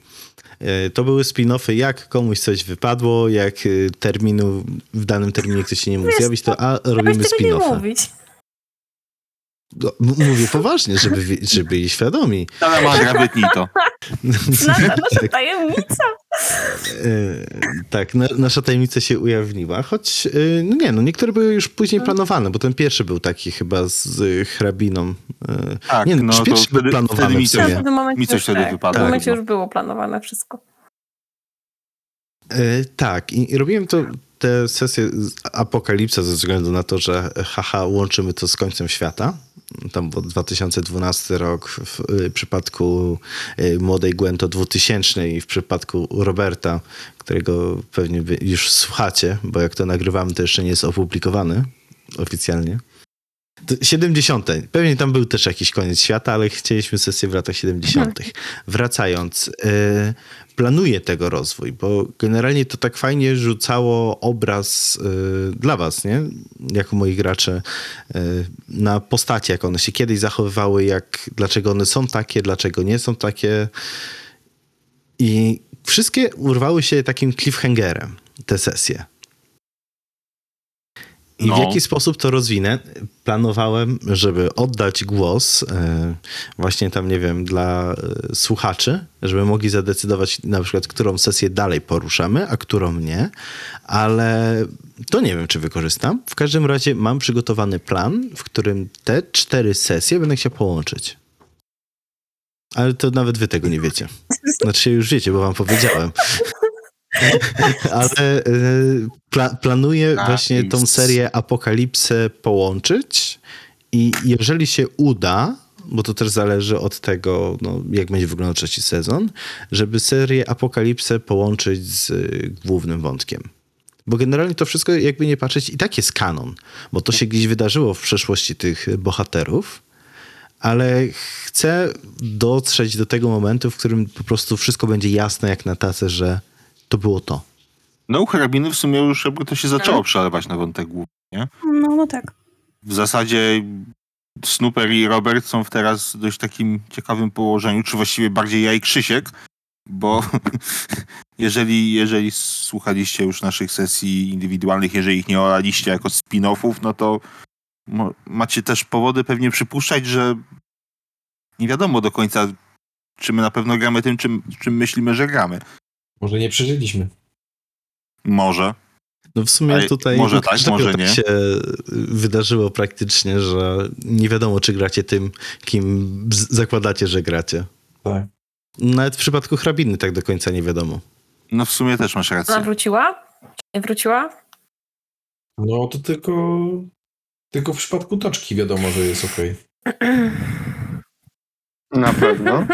e, to były spin-offy, jak komuś coś wypadło, jak terminu, w danym terminie ktoś się nie mógł zjawić, to a robimy spin-offy. No, mówię poważnie, żeby, żeby byli świadomi. Ale masz, wytnij to. Nasza, nasza tajemnica. Tak, nasza tajemnica się ujawniła, choć no nie, no niektóre były już później planowane, bo ten pierwszy był taki chyba z hrabiną. Tak, nie, no, no pierwszy to był planowany mi coś wtedy tak, wypadło. W momencie już było planowane wszystko. Tak, i robiłem to te sesje Apokalipsa ze względu na to, że haha, łączymy to z końcem świata. Tam był dwa tysiące dwunasty rok, w przypadku młodej Gwen to dwutysięczny i w przypadku Roberta, którego pewnie już słuchacie, bo jak to nagrywamy, to jeszcze nie jest opublikowany oficjalnie. siedemdziesiąte Pewnie tam był też jakiś koniec świata, ale chcieliśmy sesję w latach siedemdziesiątych. Wracając, yy, planuję tego rozwój, bo generalnie to tak fajnie rzucało obraz yy, dla was, nie? Jako moi gracze, yy, na postacie, jak one się kiedyś zachowywały, jak, dlaczego one są takie, dlaczego nie są takie. I wszystkie urwały się takim cliffhangerem, te sesje. I no. W jaki sposób to rozwinę? Planowałem, żeby oddać głos właśnie tam, nie wiem, dla słuchaczy, żeby mogli zadecydować na przykład, którą sesję dalej poruszamy, a którą nie, ale to nie wiem, czy wykorzystam. W każdym razie mam przygotowany plan, w którym te cztery sesje będę chciał połączyć. Ale to nawet wy tego nie wiecie. Znaczy już wiecie, bo wam powiedziałem. Ale pla- planuję A, właśnie jest. tą serię Apokalipsę połączyć i jeżeli się uda, bo to też zależy od tego, no, jak będzie wyglądał trzeci sezon, żeby serię Apokalipsę połączyć z głównym wątkiem. Bo generalnie to wszystko, jakby nie patrzeć, i tak jest kanon, bo to się gdzieś wydarzyło w przeszłości tych bohaterów, ale chcę dotrzeć do tego momentu, w którym po prostu wszystko będzie jasne jak na tacy, że to było to. No u Hrabiny w sumie już to się zaczęło przelewać na wątek główny, nie? No, no tak. W zasadzie Snooper i Robert są teraz w dość takim ciekawym położeniu, czy właściwie bardziej ja i Krzysiek, bo jeżeli, jeżeli słuchaliście już naszych sesji indywidualnych, jeżeli ich nie oraliście jako spin-offów, no to macie też powody pewnie przypuszczać, że nie wiadomo do końca, czy my na pewno gramy tym, czym, czym myślimy, że gramy. Może nie przeżyliśmy. Może. No w sumie ale tutaj... Może tak, może tak nie. Się wydarzyło praktycznie, że nie wiadomo, czy gracie tym, kim zakładacie, że gracie. Tak. Nawet w przypadku Hrabiny tak do końca nie wiadomo. No w sumie też masz rację. Ona wróciła? Nie wróciła? No to tylko... Tylko w przypadku Toczki wiadomo, że jest okej. Okay. Na pewno.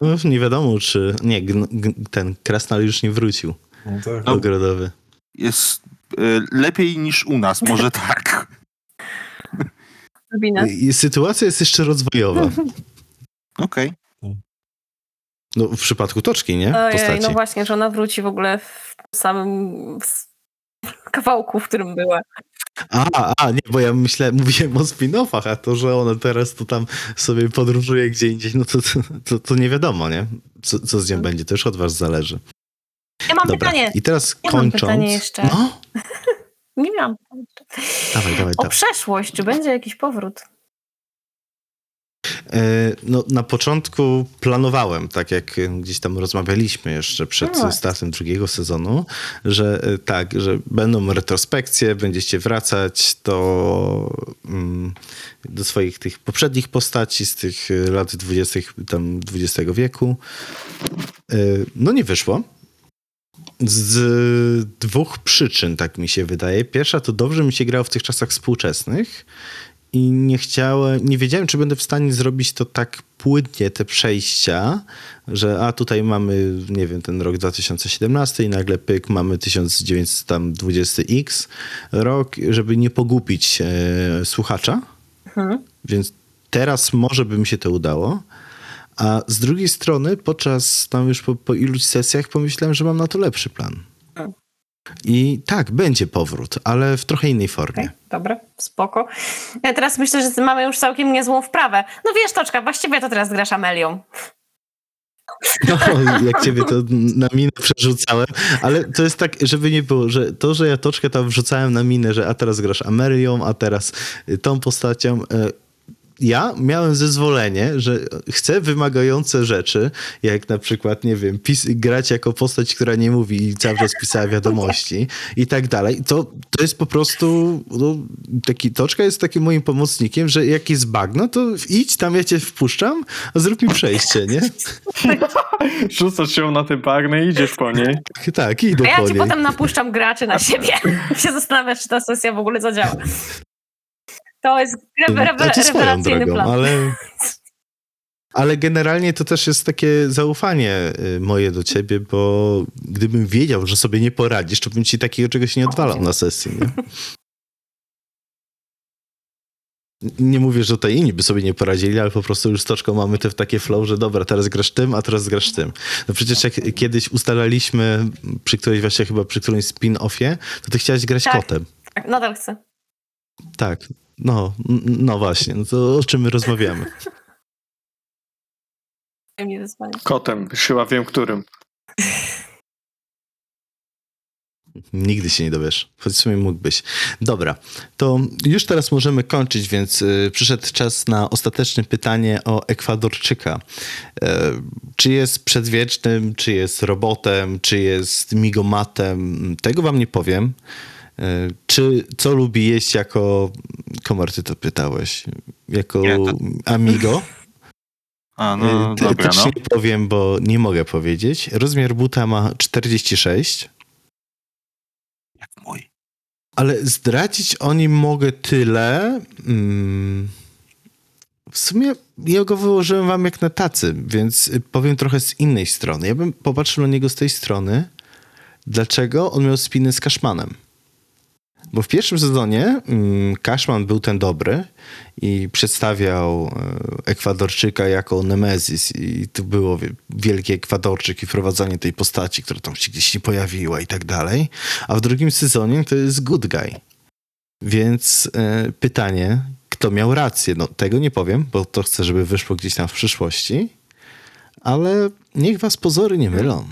No, nie wiadomo, czy... Nie, g- g- ten Krasnal już nie wrócił. No tak. No, ogrodowy. Jest y, lepiej niż u nas, może tak. I, sytuacja jest jeszcze rozwojowa. Okej. Okay. No w przypadku Toczki, nie? Ojej, postaci. No właśnie, że ona wróci w ogóle w samym w kawałku, w którym była. A, a, nie, bo ja myślałem, mówiłem o spin-offach, a to, że ona teraz to tam sobie podróżuje gdzie indziej, no to, to, to nie wiadomo, nie? Co, co z nią będzie, to już od was zależy. Ja mam Dobra. pytanie. I teraz ja kończąc... mam pytanie jeszcze. No? Nie miałam pytania jeszcze. Dawaj, dawaj, o dawaj. Przeszłość, czy będzie jakiś powrót? No, na początku planowałem, tak jak gdzieś tam rozmawialiśmy jeszcze przed no startem drugiego sezonu, że tak, że będą retrospekcje, będziecie wracać do, do swoich tych poprzednich postaci z tych lat dwudziestych, tam dwudziestego wieku. No nie wyszło. Z dwóch przyczyn, tak mi się wydaje. Pierwsza to dobrze mi się grało w tych czasach współczesnych. I nie chciałem, nie wiedziałem, czy będę w stanie zrobić to tak płynnie, te przejścia, że a tutaj mamy, nie wiem, ten rok dwa tysiące siedemnasty i nagle pyk, mamy tysiąc dziewięćset dwudziesty rok, żeby nie pogubić e, słuchacza. Mhm. Więc teraz może by mi się to udało. A z drugiej strony, podczas tam już po, po iluś sesjach pomyślałem, że mam na to lepszy plan. I tak, będzie powrót, ale w trochę innej formie. Okay, dobra, spoko. Ja teraz myślę, że mamy już całkiem niezłą wprawę. No wiesz, Toczka, właściwie to teraz grasz Amelią. No, jak ciebie to na minę przerzucałem, ale to jest tak, żeby nie było, że to, że ja toczkę tam wrzucałem na minę, że a teraz grasz Amelią, a teraz tą postacią. Ja miałem zezwolenie, że chcę wymagające rzeczy, jak na przykład, nie wiem, pis- grać jako postać, która nie mówi i cały czas pisała wiadomości i tak dalej. To, to jest po prostu, no, taki toczka jest takim moim pomocnikiem, że jak jest bagno, to idź, tam ja cię wpuszczam, a zrób mi przejście, nie? Rzucasz się na te bagno i idziesz po niej. Tak, idę po niej. A ja ci potem napuszczam graczy na siebie. Się zastanawiasz, czy ta sesja w ogóle zadziała. To jest rewelacyjny plan. Ale, ale generalnie to też jest takie zaufanie moje do ciebie, bo gdybym wiedział, że sobie nie poradzisz, to bym ci takiego czegoś nie odwalał na sesji. Nie, nie mówię, że to inni by sobie nie poradzili, ale po prostu już z toczką mamy te takie flow, że dobra, teraz grasz tym, a teraz grasz tym. No przecież jak kiedyś ustalaliśmy, przy którejś właśnie chyba przy którymś spin-offie, to ty chciałaś grać tak, kotem. Tak, nadal chcę. Tak. No, no właśnie, no to o czym my rozmawiamy? Kotem, chyba wiem którym. Nigdy się nie dowiesz, choć w sumie mógłbyś. Dobra, to już teraz możemy kończyć, więc y, przyszedł czas na ostateczne pytanie o Ekwadorczyka. Y, czy jest przedwiecznym, czy jest robotem, czy jest migomatem, tego wam nie powiem. Czy co lubi jeść jako... Komar, ty to pytałeś. Jako nie, to... amigo? A, no Te, dobra, no. Nie powiem, bo nie mogę powiedzieć. Rozmiar buta ma czterdzieści sześć. Jak mój. Ale zdradzić o nim mogę tyle... Hmm. W sumie ja go wyłożyłem wam jak na tacy, więc powiem trochę z innej strony. Ja bym popatrzył na niego z tej strony, dlaczego on miał spinę z Cashmanem. Bo w pierwszym sezonie Cashman był ten dobry i przedstawiał Ekwadorczyka jako Nemezis i tu było wielki Ekwadorczyk i wprowadzanie tej postaci, która tam się gdzieś nie pojawiła i tak dalej. A w drugim sezonie to jest good guy. Więc e, pytanie, kto miał rację? No tego nie powiem, bo to chcę, żeby wyszło gdzieś tam w przyszłości, ale niech was pozory nie mylą.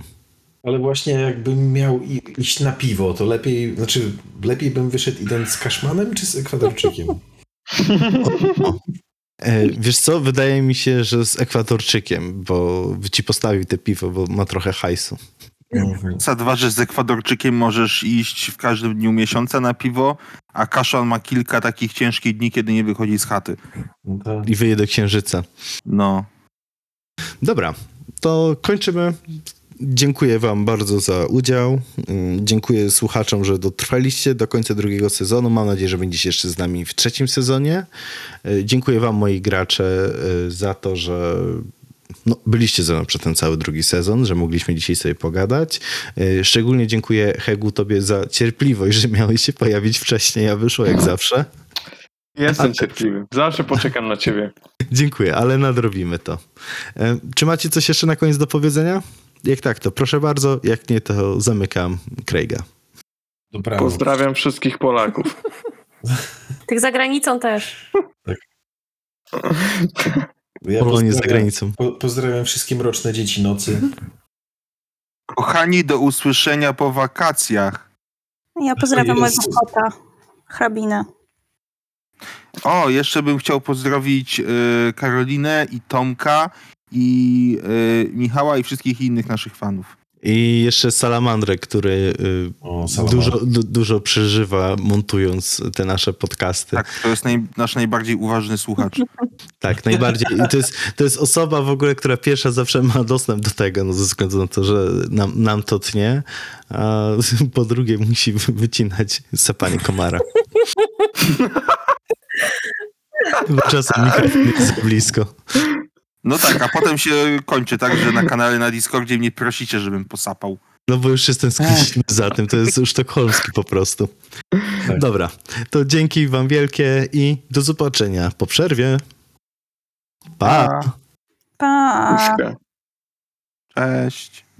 Ale właśnie jakbym miał iść na piwo, to lepiej, znaczy lepiej bym wyszedł idąc z Cashmanem czy z Ekwadorczykiem? O, o. E, wiesz co, wydaje mi się, że z Ekwadorczykiem, bo by ci postawił te piwo, bo ma trochę hajsu. Za dwa, że z Ekwadorczykiem możesz iść w każdym dniu miesiąca na piwo, a Cashman ma kilka takich ciężkich dni, kiedy nie wychodzi z chaty. I wyje do księżyca. No. Dobra, to kończymy. Dziękuję wam bardzo za udział. Dziękuję słuchaczom, że dotrwaliście do końca drugiego sezonu. Mam nadzieję, że będziecie jeszcze z nami w trzecim sezonie. Dziękuję wam, moi gracze, za to, że no, byliście ze mną przez ten cały drugi sezon, że mogliśmy dzisiaj sobie pogadać. Szczególnie dziękuję, Hegu, tobie za cierpliwość, że miałeś się pojawić wcześniej, a wyszło jak zawsze. Jestem a, cierpliwy. Zawsze poczekam na ciebie. Dziękuję, ale nadrobimy to. Czy macie coś jeszcze na koniec do powiedzenia? Jak tak, to proszę bardzo. Jak nie, to zamykam Craiga. Dobranoc. Pozdrawiam wszystkich Polaków. Tych za granicą też. Tak. Ja Polonie za granicą. Po, pozdrawiam wszystkie mroczne dzieci nocy. Kochani, do usłyszenia po wakacjach. Ja pozdrawiam mojego kota, hrabinę. O, jeszcze bym chciał pozdrowić y, Karolinę i Tomka i y, Michała i wszystkich innych naszych fanów. I jeszcze Salamandrę, który y, o, Salamandrę. Dużo, du, dużo przeżywa, montując te nasze podcasty. Tak, to jest naj, nasz najbardziej uważny słuchacz. Tak, najbardziej. I to jest, to jest osoba w ogóle, która pierwsza zawsze ma dostęp do tego, no ze względu na to, że nam, nam to tnie, a po drugie musi wycinać sapanie komara. Bo czasem mikrofon jest blisko. No tak, a potem się kończy tak, że na kanale na Discordzie mnie prosicie, żebym posapał. No bo już jestem skliśny za tym, to jest już sztokholmski po prostu. Tak. Dobra, to dzięki wam wielkie i do zobaczenia po przerwie. Pa! Pa! Cześć!